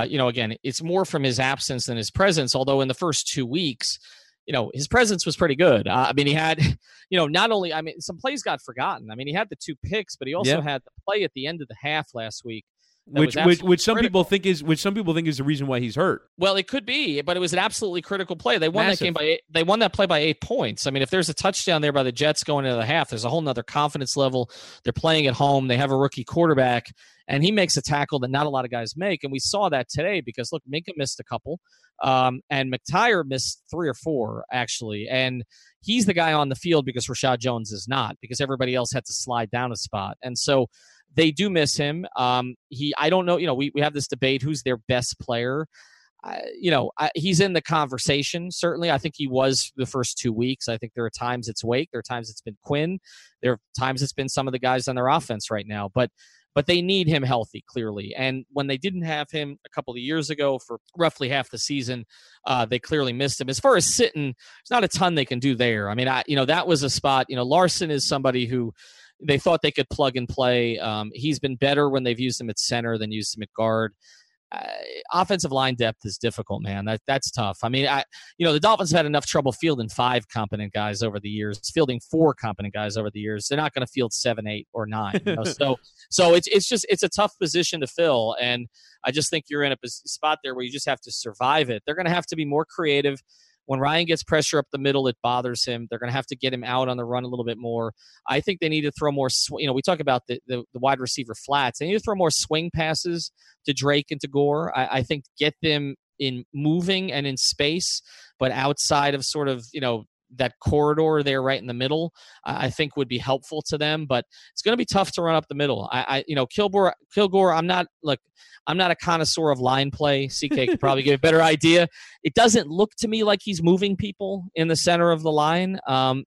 you know, again, it's more from his absence than his presence. Although in the first 2 weeks, you know, his presence was pretty good. I mean, he had, you know, not only, I mean, some plays got forgotten. I mean, he had the 2 picks, but he also had the play at the end of the half last week. Which some people think is the reason why he's hurt. Well, it could be, but it was an absolutely critical play. They won that game they won that play by 8 points. I mean, if there's a touchdown there by the Jets going into the half, there's a whole nother confidence level. They're playing at home. They have a rookie quarterback, and he makes a tackle that not a lot of guys make. And we saw that today because, look, Minka missed a couple, and McTire missed 3 or 4 actually, and he's the guy on the field because Reshad Jones is not, because everybody else had to slide down a spot, and so. They do miss him. I don't know. You know, we have this debate: who's their best player? He's in the conversation. Certainly, I think he was the first 2 weeks. I think there are times it's Wake, there are times it's been Quinn, there are times it's been some of the guys on their offense right now. But they need him healthy, clearly. And when they didn't have him a couple of years ago for roughly half the season, they clearly missed him. As far as Sitton, there's not a ton they can do there. I mean, that was a spot. You know, Larson is somebody who. They thought they could plug and play. He's been better when they've used him at center than used him at guard. Offensive line depth is difficult, man. That's tough. I mean, the Dolphins have had enough trouble fielding 5 competent guys over the years, fielding 4 competent guys over the years. They're not going to field 7, 8, or 9. You know? So it's just a tough position to fill. And I just think you're in a spot there where you just have to survive it. They're going to have to be more creative. When Ryan gets pressure up the middle, it bothers him. They're going to have to get him out on the run a little bit more. I think they need to throw more. We talk about the wide receiver flats. They need to throw more swing passes to Drake and to Gore. I think get them in moving and in space, but outside of sort of, you know, that corridor there right in the middle, I think would be helpful to them, but it's going to be tough to run up the middle. Kilgore, I'm not a connoisseur of line play. CK could probably give a better idea. It doesn't look to me like he's moving people in the center of the line.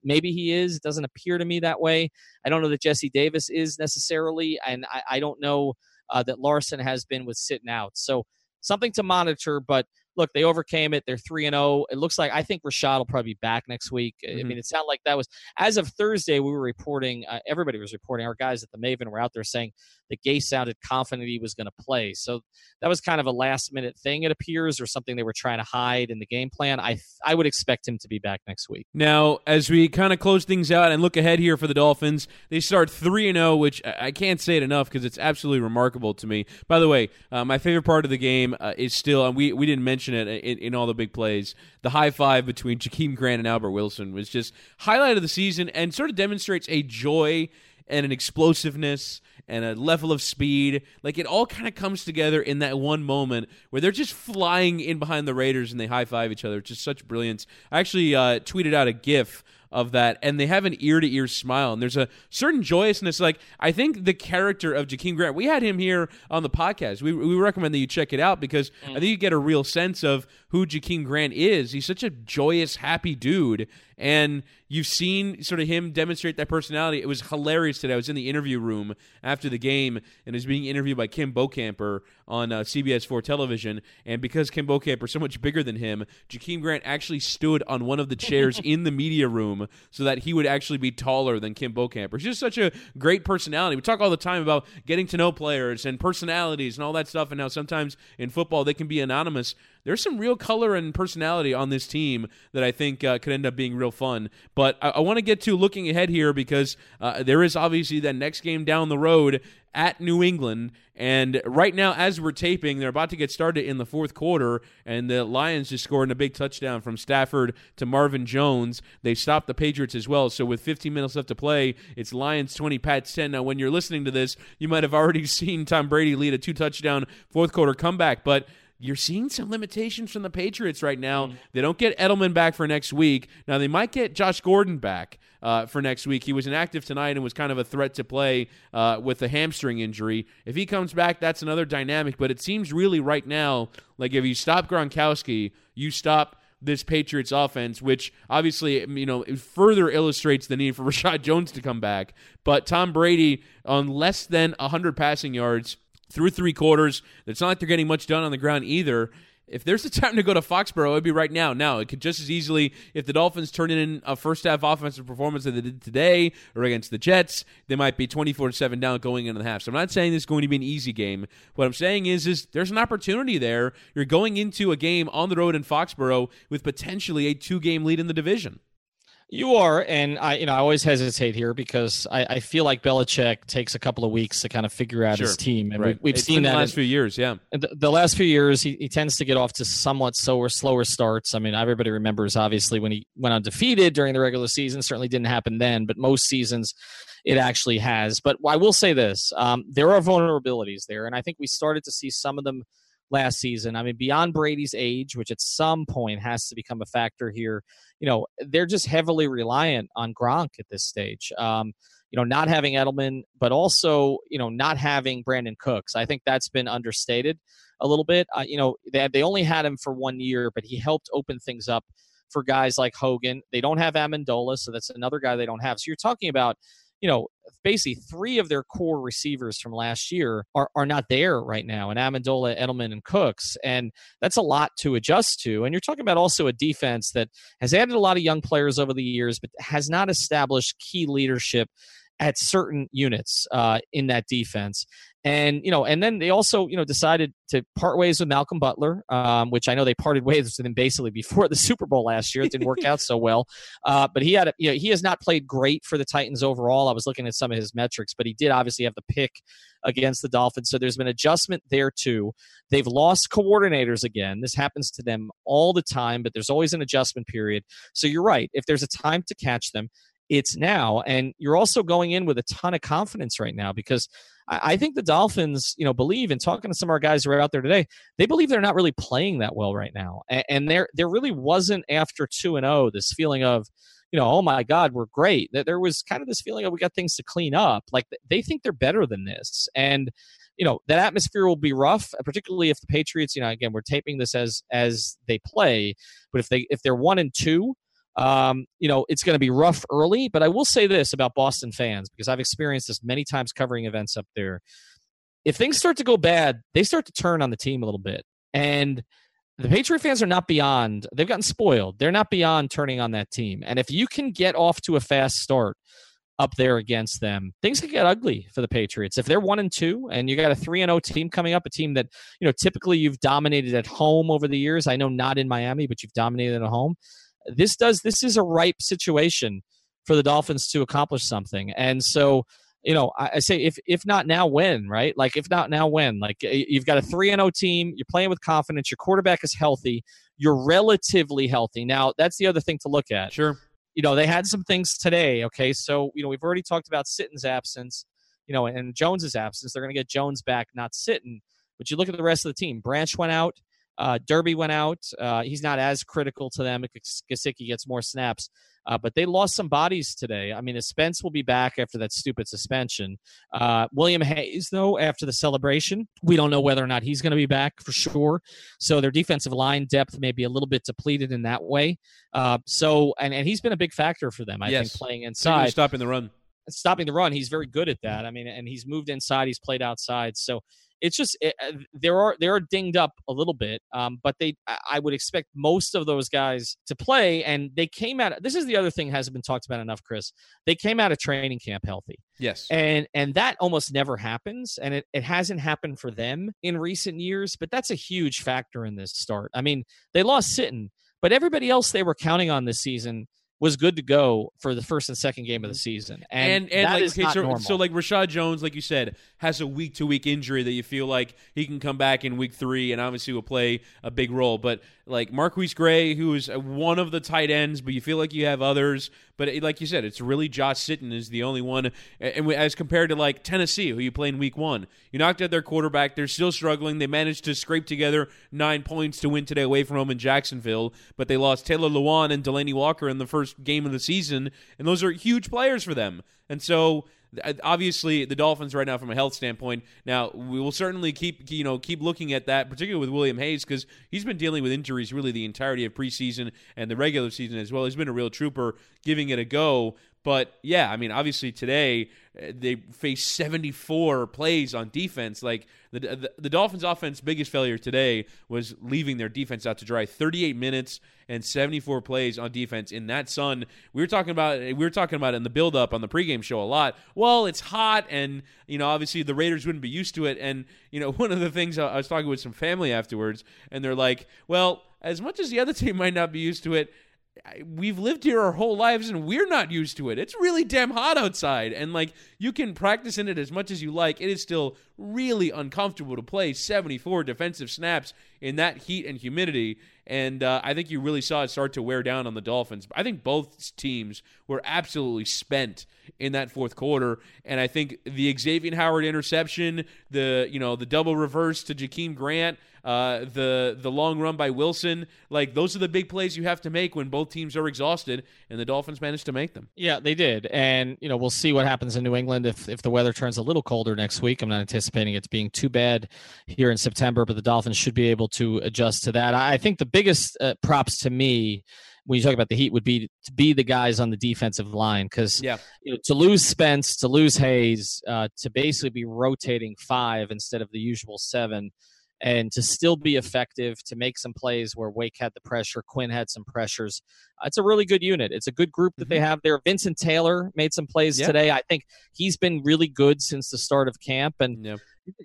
Maybe he is. It doesn't appear to me that way. I don't know that Jesse Davis is necessarily, and I don't know that Larson has been with sitting out. So something to monitor, but look, they overcame it. They're 3-0. It looks like, I think Reshad will probably be back next week. Mm-hmm. I mean, it sounded like that was, as of Thursday, we were reporting, everybody was reporting, our guys at the Maven were out there saying that Gase sounded confident he was going to play. So that was kind of a last-minute thing, it appears, or something they were trying to hide in the game plan. I would expect him to be back next week. Now, as we kind of close things out and look ahead here for the Dolphins, they start 3-0, which I can't say it enough because it's absolutely remarkable to me. By the way, my favorite part of the game is still, and we didn't mention it in all the big plays, the high five between Jakeem Grant and Albert Wilson was just highlight of the season and sort of demonstrates a joy and an explosiveness and a level of speed. Like, it all kind of comes together in that one moment where they're just flying in behind the Raiders and they high five each other. It's just such brilliance. I actually tweeted out a GIF of that, and they have an ear-to-ear smile, and there's a certain joyousness. Like, I think the character of Jakeem Grant, we had him here on the podcast. We recommend that you check it out because I think you get a real sense of who Jakeem Grant is. He's such a joyous, happy dude, and you've seen sort of him demonstrate that personality. It was hilarious today. I was in the interview room after the game, and I was being interviewed by Kim Bocamper on CBS 4 television, and because Kim Bocamper is so much bigger than him, Jakeem Grant actually stood on one of the chairs in the media room so that he would actually be taller than Kim Bocamper. He's just such a great personality. We talk all the time about getting to know players and personalities and all that stuff, and how sometimes in football they can be anonymous. There's some real color and personality on this team that I think could end up being real fun. But I want to get to looking ahead here because there is obviously that next game down the road at New England. And right now, as we're taping, they're about to get started in the fourth quarter, and the Lions just scored a big touchdown from Stafford to Marvin Jones. They stopped the Patriots as well, so with 15 minutes left to play, it's Lions 20, Pats 10. Now, when you're listening to this, you might have already seen Tom Brady lead a two-touchdown fourth-quarter comeback, but you're seeing some limitations from the Patriots right now. They don't get Edelman back for next week. Now, they might get Josh Gordon back for next week. He was inactive tonight and was kind of a threat to play with a hamstring injury. If he comes back, that's another dynamic. But it seems really right now, like if you stop Gronkowski, you stop this Patriots offense, which obviously, you know, it further illustrates the need for Reshad Jones to come back. But Tom Brady, on less than 100 passing yards, through three quarters, it's not like they're getting much done on the ground either. If there's a time to go to Foxborough, it would be right now. Now, it could just as easily, if the Dolphins turn in a first-half offensive performance that they did today or against the Jets, they might be 24-7 down going into the half. So I'm not saying this is going to be an easy game. What I'm saying is there's an opportunity there. You're going into a game on the road in Foxborough with potentially a two-game lead in the division. You are, and I always hesitate here because I feel like Belichick takes a couple of weeks to kind of figure out his team, and we've seen that in the last few years. Yeah, the last few years he tends to get off to somewhat slower starts. I mean, everybody remembers obviously when he went undefeated during the regular season. Certainly didn't happen then, but most seasons it actually has. But I will say this: there are vulnerabilities there, and I think we started to see some of them last season. I mean, beyond Brady's age, which at some point has to become a factor here, you know, they're just heavily reliant on Gronk at this stage. You know, not having Edelman, but also, you know, not having Brandon Cooks. I think that's been understated a little bit. You know, they only had him for 1 year, but he helped open things up for guys like Hogan. They don't have Amendola, so that's another guy they don't have. So you're talking about, you know, basically three of their core receivers from last year are not there right now, and Amendola, Edelman, and Cooks. And that's a lot to adjust to. And you're talking about also a defense that has added a lot of young players over the years, but has not established key leadership at certain units in that defense. And, you know, and then they also, you know, decided to part ways with Malcolm Butler, which I know they parted ways with him basically before the Super Bowl last year. It didn't work out so well. But he had, he has not played great for the Titans overall. I was looking at some of his metrics, but he did obviously have the pick against the Dolphins. So there's been adjustment there too. They've lost coordinators again. This happens to them all the time, but there's always an adjustment period. So you're right. If there's a time to catch them, it's now. And you're also going in with a ton of confidence right now because I think the Dolphins, you know, believe, and talking to some of our guys who are out there today, they believe they're not really playing that well right now. And there really wasn't after 2-0 this feeling of, you know, oh my God, we're great. There was kind of this feeling of we got things to clean up. Like they think they're better than this. And, you know, that atmosphere will be rough, particularly if the Patriots, you know, again, we're taping this as they play, but if they're 1-2, you know, it's going to be rough early. But I will say this about Boston fans, because I've experienced this many times covering events up there. If things start to go bad, they start to turn on the team a little bit. And the Patriot fans are not beyond, they've gotten spoiled. They're not beyond turning on that team. And if you can get off to a fast start up there against them, things can get ugly for the Patriots. If they're 1-2 and you got a 3-0 team coming up, a team that, you know, typically you've dominated at home over the years. I know not in Miami, but you've dominated at home. This is a ripe situation for the Dolphins to accomplish something. And so, you know, I say if not now, when, right? Like if not now, when? Like you've got a 3-0 team, you're playing with confidence, your quarterback is healthy, you're relatively healthy. Now, that's the other thing to look at. Sure. You know, they had some things today, okay? So, you know, we've already talked about Sitton's absence, you know, and Jones's absence. They're going to get Jones back, not Sitton. But you look at the rest of the team. Branch went out. Derby went out. He's not as critical to them. Gesicki gets more snaps. But they lost some bodies today. I mean, Spence will be back after that stupid suspension. William Hayes, though, after the celebration, we don't know whether or not he's going to be back for sure. So their defensive line depth may be a little bit depleted in that way. So he's been a big factor for them, I think, playing inside. Stopping the run, he's very good at that. I mean, and he's moved inside. He's played outside. So it's just they are dinged up a little bit, but I would expect most of those guys to play. And they came out. This is the other thing that hasn't been talked about enough, Chris. They came out of training camp healthy. Yes, and that almost never happens, and it hasn't happened for them in recent years. But that's a huge factor in this start. I mean, they lost Sitton, but everybody else they were counting on this season was good to go for the first and second game of the season. And that is not normal. So, like, Reshad Jones, like you said, has a week-to-week injury that you feel like he can come back in week 3 and obviously will play a big role. But, like, Marquise Gray, who is one of the tight ends, but you feel like you have others. But, like you said, it's really Josh Sitton is the only one. And as compared to, like, Tennessee, who you play in week 1. You knocked out their quarterback. They're still struggling. They managed to scrape together 9 points to win today away from home in Jacksonville. But they lost Taylor Lewan and Delanie Walker in the first game of the season, and those are huge players for them. And so obviously the Dolphins right now from a health standpoint, now we will certainly keep looking at that, particularly with William Hayes, because he's been dealing with injuries really the entirety of preseason and the regular season as well. He's been a real trooper giving it a go. But yeah, I mean, obviously today they faced 74 plays on defense. Like the Dolphins' offense biggest failure today was leaving their defense out to dry. 38 minutes and 74 plays on defense in that sun. We were talking about it in the build-up on the pregame show a lot. Well, it's hot, and obviously the Raiders wouldn't be used to it. And one of the things, I was talking with some family afterwards, and they're like, "Well, as much as the other team might not be used to it, we've lived here our whole lives and we're not used to it. It's really damn hot outside." And like, you can practice in it as much as you like. It is still really uncomfortable to play 74 defensive snaps in that heat and humidity. And I think you really saw it start to wear down on the Dolphins. I think both teams were absolutely spent in that fourth quarter. And I think the Xavien Howard interception, the double reverse to Jakeem Grant, the long run by Wilson, like those are the big plays you have to make when both teams are exhausted, and the Dolphins managed to make them. Yeah, they did. And we'll see what happens in New England if the weather turns a little colder next week. I'm not anticipating it being too bad here in September, but the Dolphins should be able to adjust to that. I think the biggest props to me when you talk about the Heat would be to be the guys on the defensive line, because to lose Spence, to lose Hayes, to basically be rotating 5 instead of the usual 7, and to still be effective, to make some plays where Wake had the pressure, Quinn had some pressures. It's a really good unit. It's a good group that they have there. Vincent Taylor made some plays today. I think he's been really good since the start of camp, and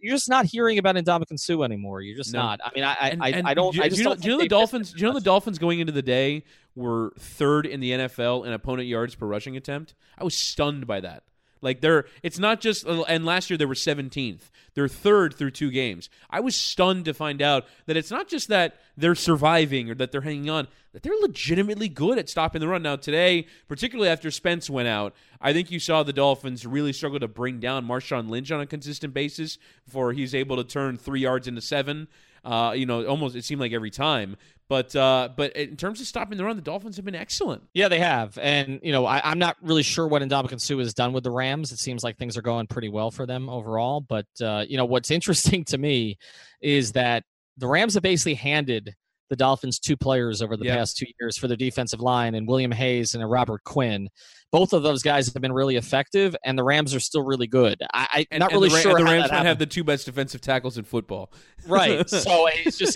you're just not hearing about Ndamukong Suh anymore. You're just not. I mean, I don't. Do you know the Dolphins going into the day were 3rd in the NFL in opponent yards per rushing attempt? I was stunned by that. Like it's not just, and last year they were 17th. They're 3rd through 2 games. I was stunned to find out that it's not just that they're surviving or that they're hanging on, that they're legitimately good at stopping the run. Now today, particularly after Spence went out, I think you saw the Dolphins really struggle to bring down Marshawn Lynch on a consistent basis before he's able to turn 3 yards into 7. Almost it seemed like every time. But in terms of stopping the run, the Dolphins have been excellent. Yeah, they have. And, I'm not really sure what Ndamukong Suh has done with the Rams. It seems like things are going pretty well for them overall. But, what's interesting to me is that the Rams have basically handed the Dolphins 2 players over the past 2 years for their defensive line, and William Hayes and Robert Quinn. Both of those guys have been really effective, and the Rams are still really good. I'm not really sure. And the Rams might have the 2 best defensive tackles in football. Right. So it's just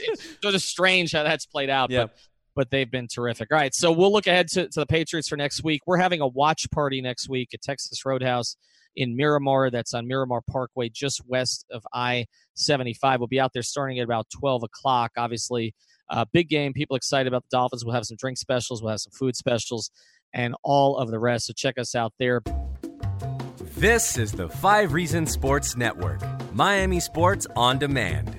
strange how that's played out. Yeah. But they've been terrific. All right. So we'll look ahead to the Patriots for next week. We're having a watch party next week at Texas Roadhouse in Miramar. That's on Miramar Parkway, just west of I-75. We'll be out there starting at about 12 o'clock. Obviously, big game. People excited about the Dolphins. We'll have some drink specials. We'll have some food specials and all of the rest. So check us out there. This is the 5 Reasons Sports Network, Miami Sports On Demand.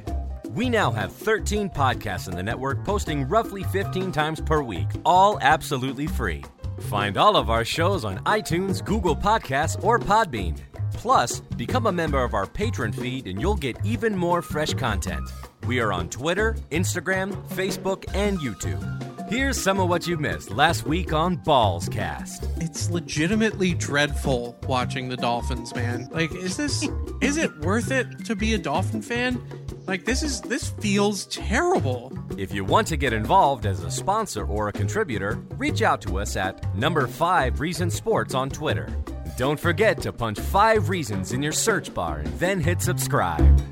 We now have 13 podcasts in the network posting roughly 15 times per week, all absolutely free. Find all of our shows on iTunes, Google Podcasts, or Podbean. Plus, become a member of our patron feed and you'll get even more fresh content. We are on Twitter, Instagram, Facebook, and YouTube. Here's some of what you missed last week on Balls Cast. It's legitimately dreadful watching the Dolphins, man. Like, is it worth it to be a Dolphin fan? Like, this feels terrible. If you want to get involved as a sponsor or a contributor, reach out to us at #5ReasonSports on Twitter. Don't forget to punch 5 Reasons in your search bar and then hit subscribe.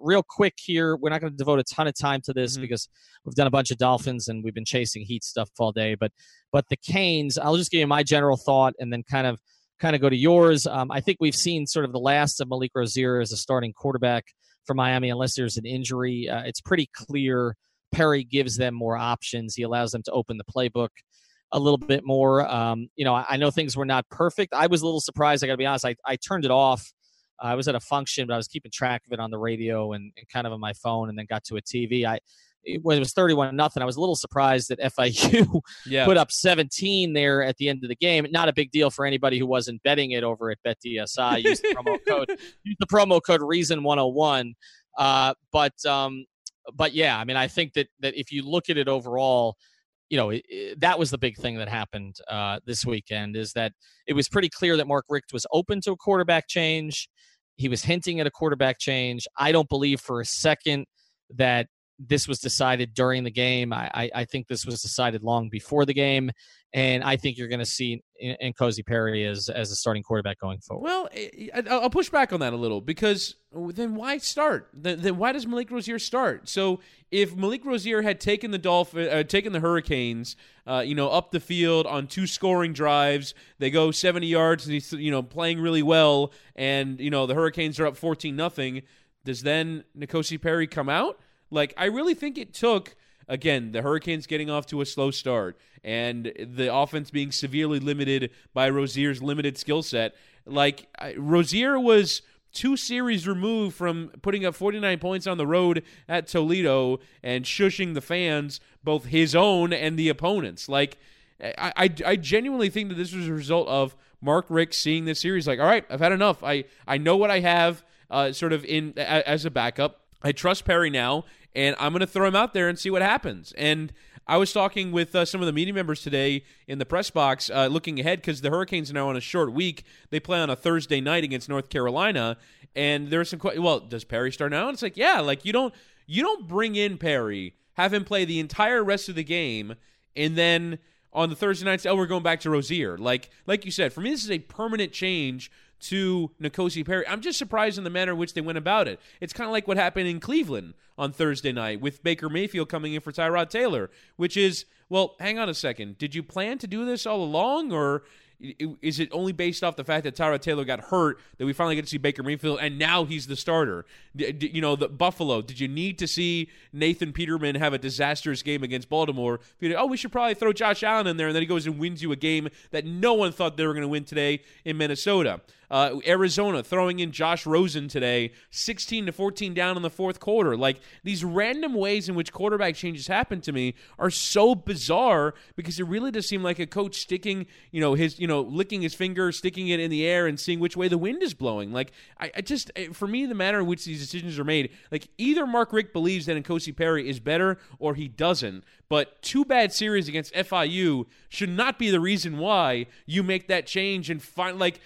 Real quick here, we're not going to devote a ton of time to this because we've done a bunch of Dolphins and we've been chasing Heat stuff all day. But the Canes, I'll just give you my general thought and then kind of go to yours. I think we've seen sort of the last of Malik Rosier as a starting quarterback for Miami, unless there's an injury. It's pretty clear Perry gives them more options. He allows them to open the playbook a little bit more. I know things were not perfect. I was a little surprised. I got to be honest. I turned it off. I was at a function, but I was keeping track of it on the radio and kind of on my phone, and then got to a TV. When it was 31-0, I was a little surprised that FIU put up 17 there at the end of the game. Not a big deal for anybody who wasn't betting it over at BetDSI. Use the promo code. Use the promo code Reason101. But I mean, I think that if you look at it overall, you know, that was the big thing that happened this weekend, is that it was pretty clear that Mark Richt was open to a quarterback change. He was hinting at a quarterback change. I don't believe for a second that this was decided during the game. I think this was decided long before the game, and I think you're going to see N'Kosi Perry as a starting quarterback going forward. Well, I'll push back on that a little, because then why start? Then why does Malik Rosier start? So if Malik Rosier had taken the Hurricanes, up the field on 2 scoring drives, they go 70 yards, and he's playing really well, and the Hurricanes are up 14-0. Does then N'Kosi Perry come out? Like, I really think it took, again, the Hurricanes getting off to a slow start and the offense being severely limited by Rozier's limited skill set. Like, Rosier was 2 series removed from putting up 49 points on the road at Toledo and shushing the fans, both his own and the opponents. Like, I genuinely think that this was a result of Mark Richt seeing this series. Like, all right, I've had enough. I know what I have as a backup. I trust Perry now, and I'm going to throw him out there and see what happens. And I was talking with some of the media members today in the press box, looking ahead, because the Hurricanes are now on a short week. They play on a Thursday night against North Carolina, and there are some questions. Well, does Perry start now? And it's like, yeah, like you don't bring in Perry, have him play the entire rest of the game, and then on the Thursday nights, we're going back to Rosier. Like you said, for me, this is a permanent change to N'Kosi Perry. I'm just surprised in the manner in which they went about it. It's kind of like what happened in Cleveland on Thursday night with Baker Mayfield coming in for Tyrod Taylor, which is, well, hang on a second. Did you plan to do this all along, or is it only based off the fact that Tyrod Taylor got hurt that we finally get to see Baker Mayfield and now he's the starter? The Buffalo, did you need to see Nathan Peterman have a disastrous game against Baltimore? We should probably throw Josh Allen in there, and then he goes and wins you a game that no one thought they were going to win today in Minnesota. Arizona throwing in Josh Rosen today, 16-14 down in the fourth quarter. Like, these random ways in which quarterback changes happen to me are so bizarre, because it really does seem like a coach sticking, licking his finger, sticking it in the air and seeing which way the wind is blowing. Like, for me, the manner in which these decisions are made, like, either Mark Richt believes that N'Kosi Perry is better or he doesn't, but 2 bad series against FIU should not be the reason why you make that change and find, like,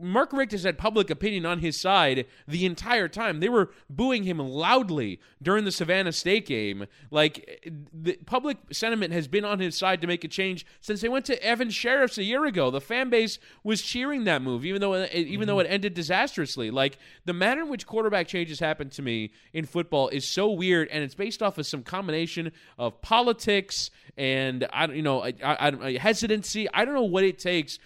Mark Richt has had public opinion on his side the entire time. They were booing him loudly during the Savannah State game. Like, the public sentiment has been on his side to make a change since they went to Evan Sheriff's a year ago. The fan base was cheering that move, even though it ended disastrously. Like, the manner in which quarterback changes happen to me in football is so weird, and it's based off of some combination of politics and hesitancy. I don't know what it takes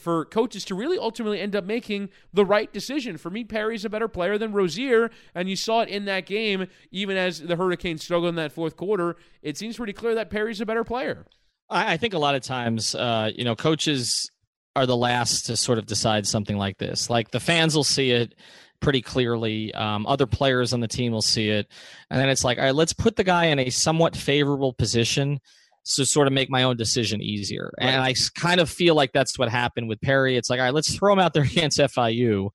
for coaches to really ultimately end up making the right decision. For me, Perry's a better player than Rosier, and you saw it in that game. Even as the Hurricanes struggled in that fourth quarter, it seems pretty clear that Perry's a better player. I think a lot of times, coaches are the last to sort of decide something like this. Like, the fans will see it pretty clearly. Other players on the team will see it. And then it's like, all right, let's put the guy in a somewhat favorable position to sort of make my own decision easier. Right. And I kind of feel like that's what happened with Perry. It's like, all right, let's throw him out there against FIU.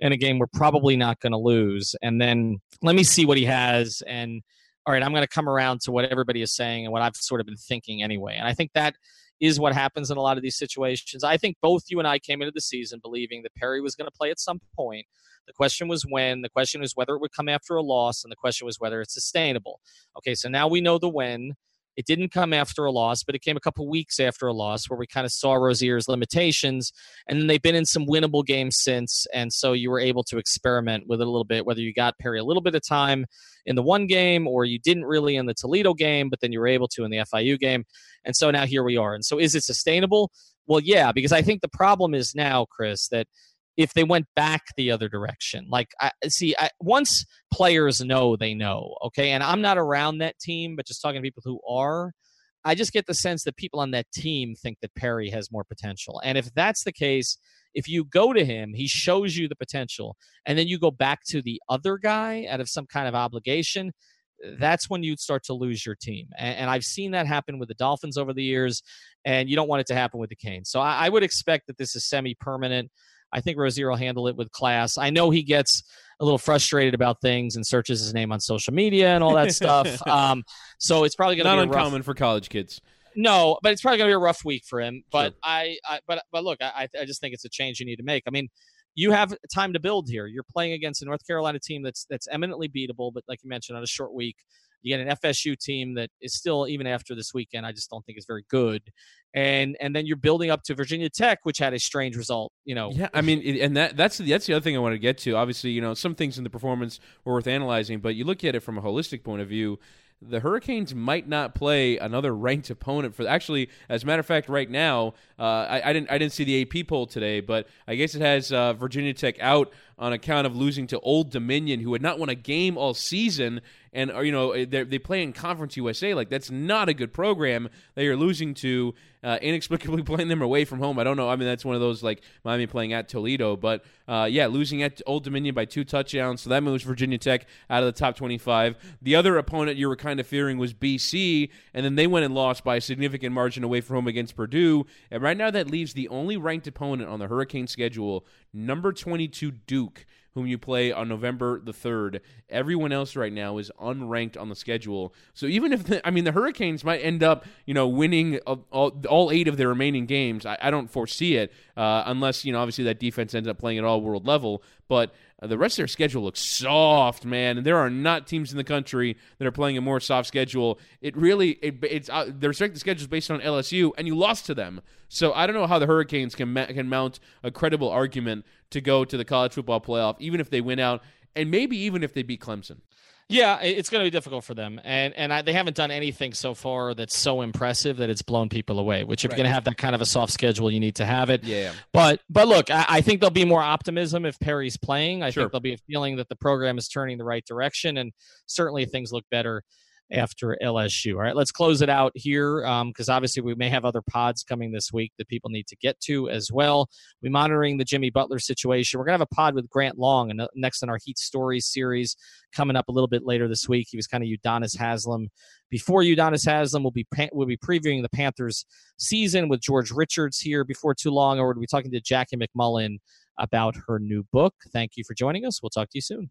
in a game we're probably not going to lose. And then let me see what he has. And all right, I'm going to come around to what everybody is saying and what I've sort of been thinking anyway. And I think that is what happens in a lot of these situations. I think both you and I came into the season believing that Perry was going to play at some point. The question was when. The question is whether it would come after a loss, and the question was whether it's sustainable. Okay, so now we know the when. It didn't come after a loss, but it came a couple weeks after a loss where we kind of saw Rozier's limitations, and then they've been in some winnable games since, and so you were able to experiment with it a little bit, whether you got Perry a little bit of time in the one game or you didn't really in the Toledo game, but then you were able to in the FIU game, and so now here we are. And so is it sustainable? Well, yeah, because I think the problem is now, Chris, that if they went back the other direction, like once players know, they know. Okay. And I'm not around that team, but just talking to people who are, I just get the sense that people on that team think that Perry has more potential. And if that's the case, if you go to him, he shows you the potential, and then you go back to the other guy out of some kind of obligation, that's when you'd start to lose your team. And I've seen that happen with the Dolphins over the years, and you don't want it to happen with the Canes. So I would expect that this is semi-permanent. I think Rosier will handle it with class. I know he gets a little frustrated about things and searches his name on social media and all that stuff. So it's probably going to be not uncommon for college kids. No, but it's probably going to be a rough week for him. But sure. I just think it's a change you need to make. I mean, you have time to build here. You're playing against a North Carolina team that's eminently beatable, but like you mentioned, on a short week. You get an FSU team that is still, even after this weekend, I just don't think is very good. And then you're building up to Virginia Tech, which had a strange result, you know. Yeah, I mean, and that's the other thing I want to get to. Obviously, you know, some things in the performance were worth analyzing, but you look at it from a holistic point of view, the Hurricanes might not play another ranked opponent for. Actually, as a matter of fact, right now, I didn't see the AP poll today, but I guess it has Virginia Tech out on account of losing to Old Dominion, who had not won a game all season, and you know they play in Conference USA. Like, that's not a good program that you're losing to. Inexplicably playing them away from home. I don't know. I mean, that's one of those, like Miami playing at Toledo. But, yeah, losing at Old Dominion by 2 touchdowns. So that moves Virginia Tech out of the top 25. The other opponent you were kind of fearing was BC, and then they went and lost by a significant margin away from home against Purdue. And right now that leaves the only ranked opponent on the Hurricane schedule, number 22 Duke, whom you play on November the 3rd. Everyone else right now is unranked on the schedule. So even if, the Hurricanes might end up, you know, winning all 8 of their remaining games, I don't foresee it, unless, you know, obviously that defense ends up playing at all-world level. But the rest of their schedule looks soft, man. And there are not teams in the country that are playing a more soft schedule. It really, it's their strength of schedule is based on LSU, and you lost to them. So I don't know how the Hurricanes can mount a credible argument to go to the college football playoff, even if they win out, and maybe even if they beat Clemson. Yeah, it's going to be difficult for them, and they haven't done anything so far that's so impressive that it's blown people away. Which, if you're going to have that kind of a soft schedule, you need to have it. Yeah. But look, I think there'll be more optimism if Perry's playing. I think there'll be a feeling that the program is turning the right direction, and certainly things look better after LSU. All right, let's close it out here because obviously we may have other pods coming this week that people need to get to as well. We're monitoring the Jimmy Butler situation. We're going to have a pod with Grant Long and next on our Heat Stories series coming up a little bit later this week. He was kind of Udonis Haslam. Before Udonis Haslam, we'll be previewing the Panthers season with George Richards here before too long, or we'll be talking to Jackie McMullen about her new book. Thank you for joining us. We'll talk to you soon.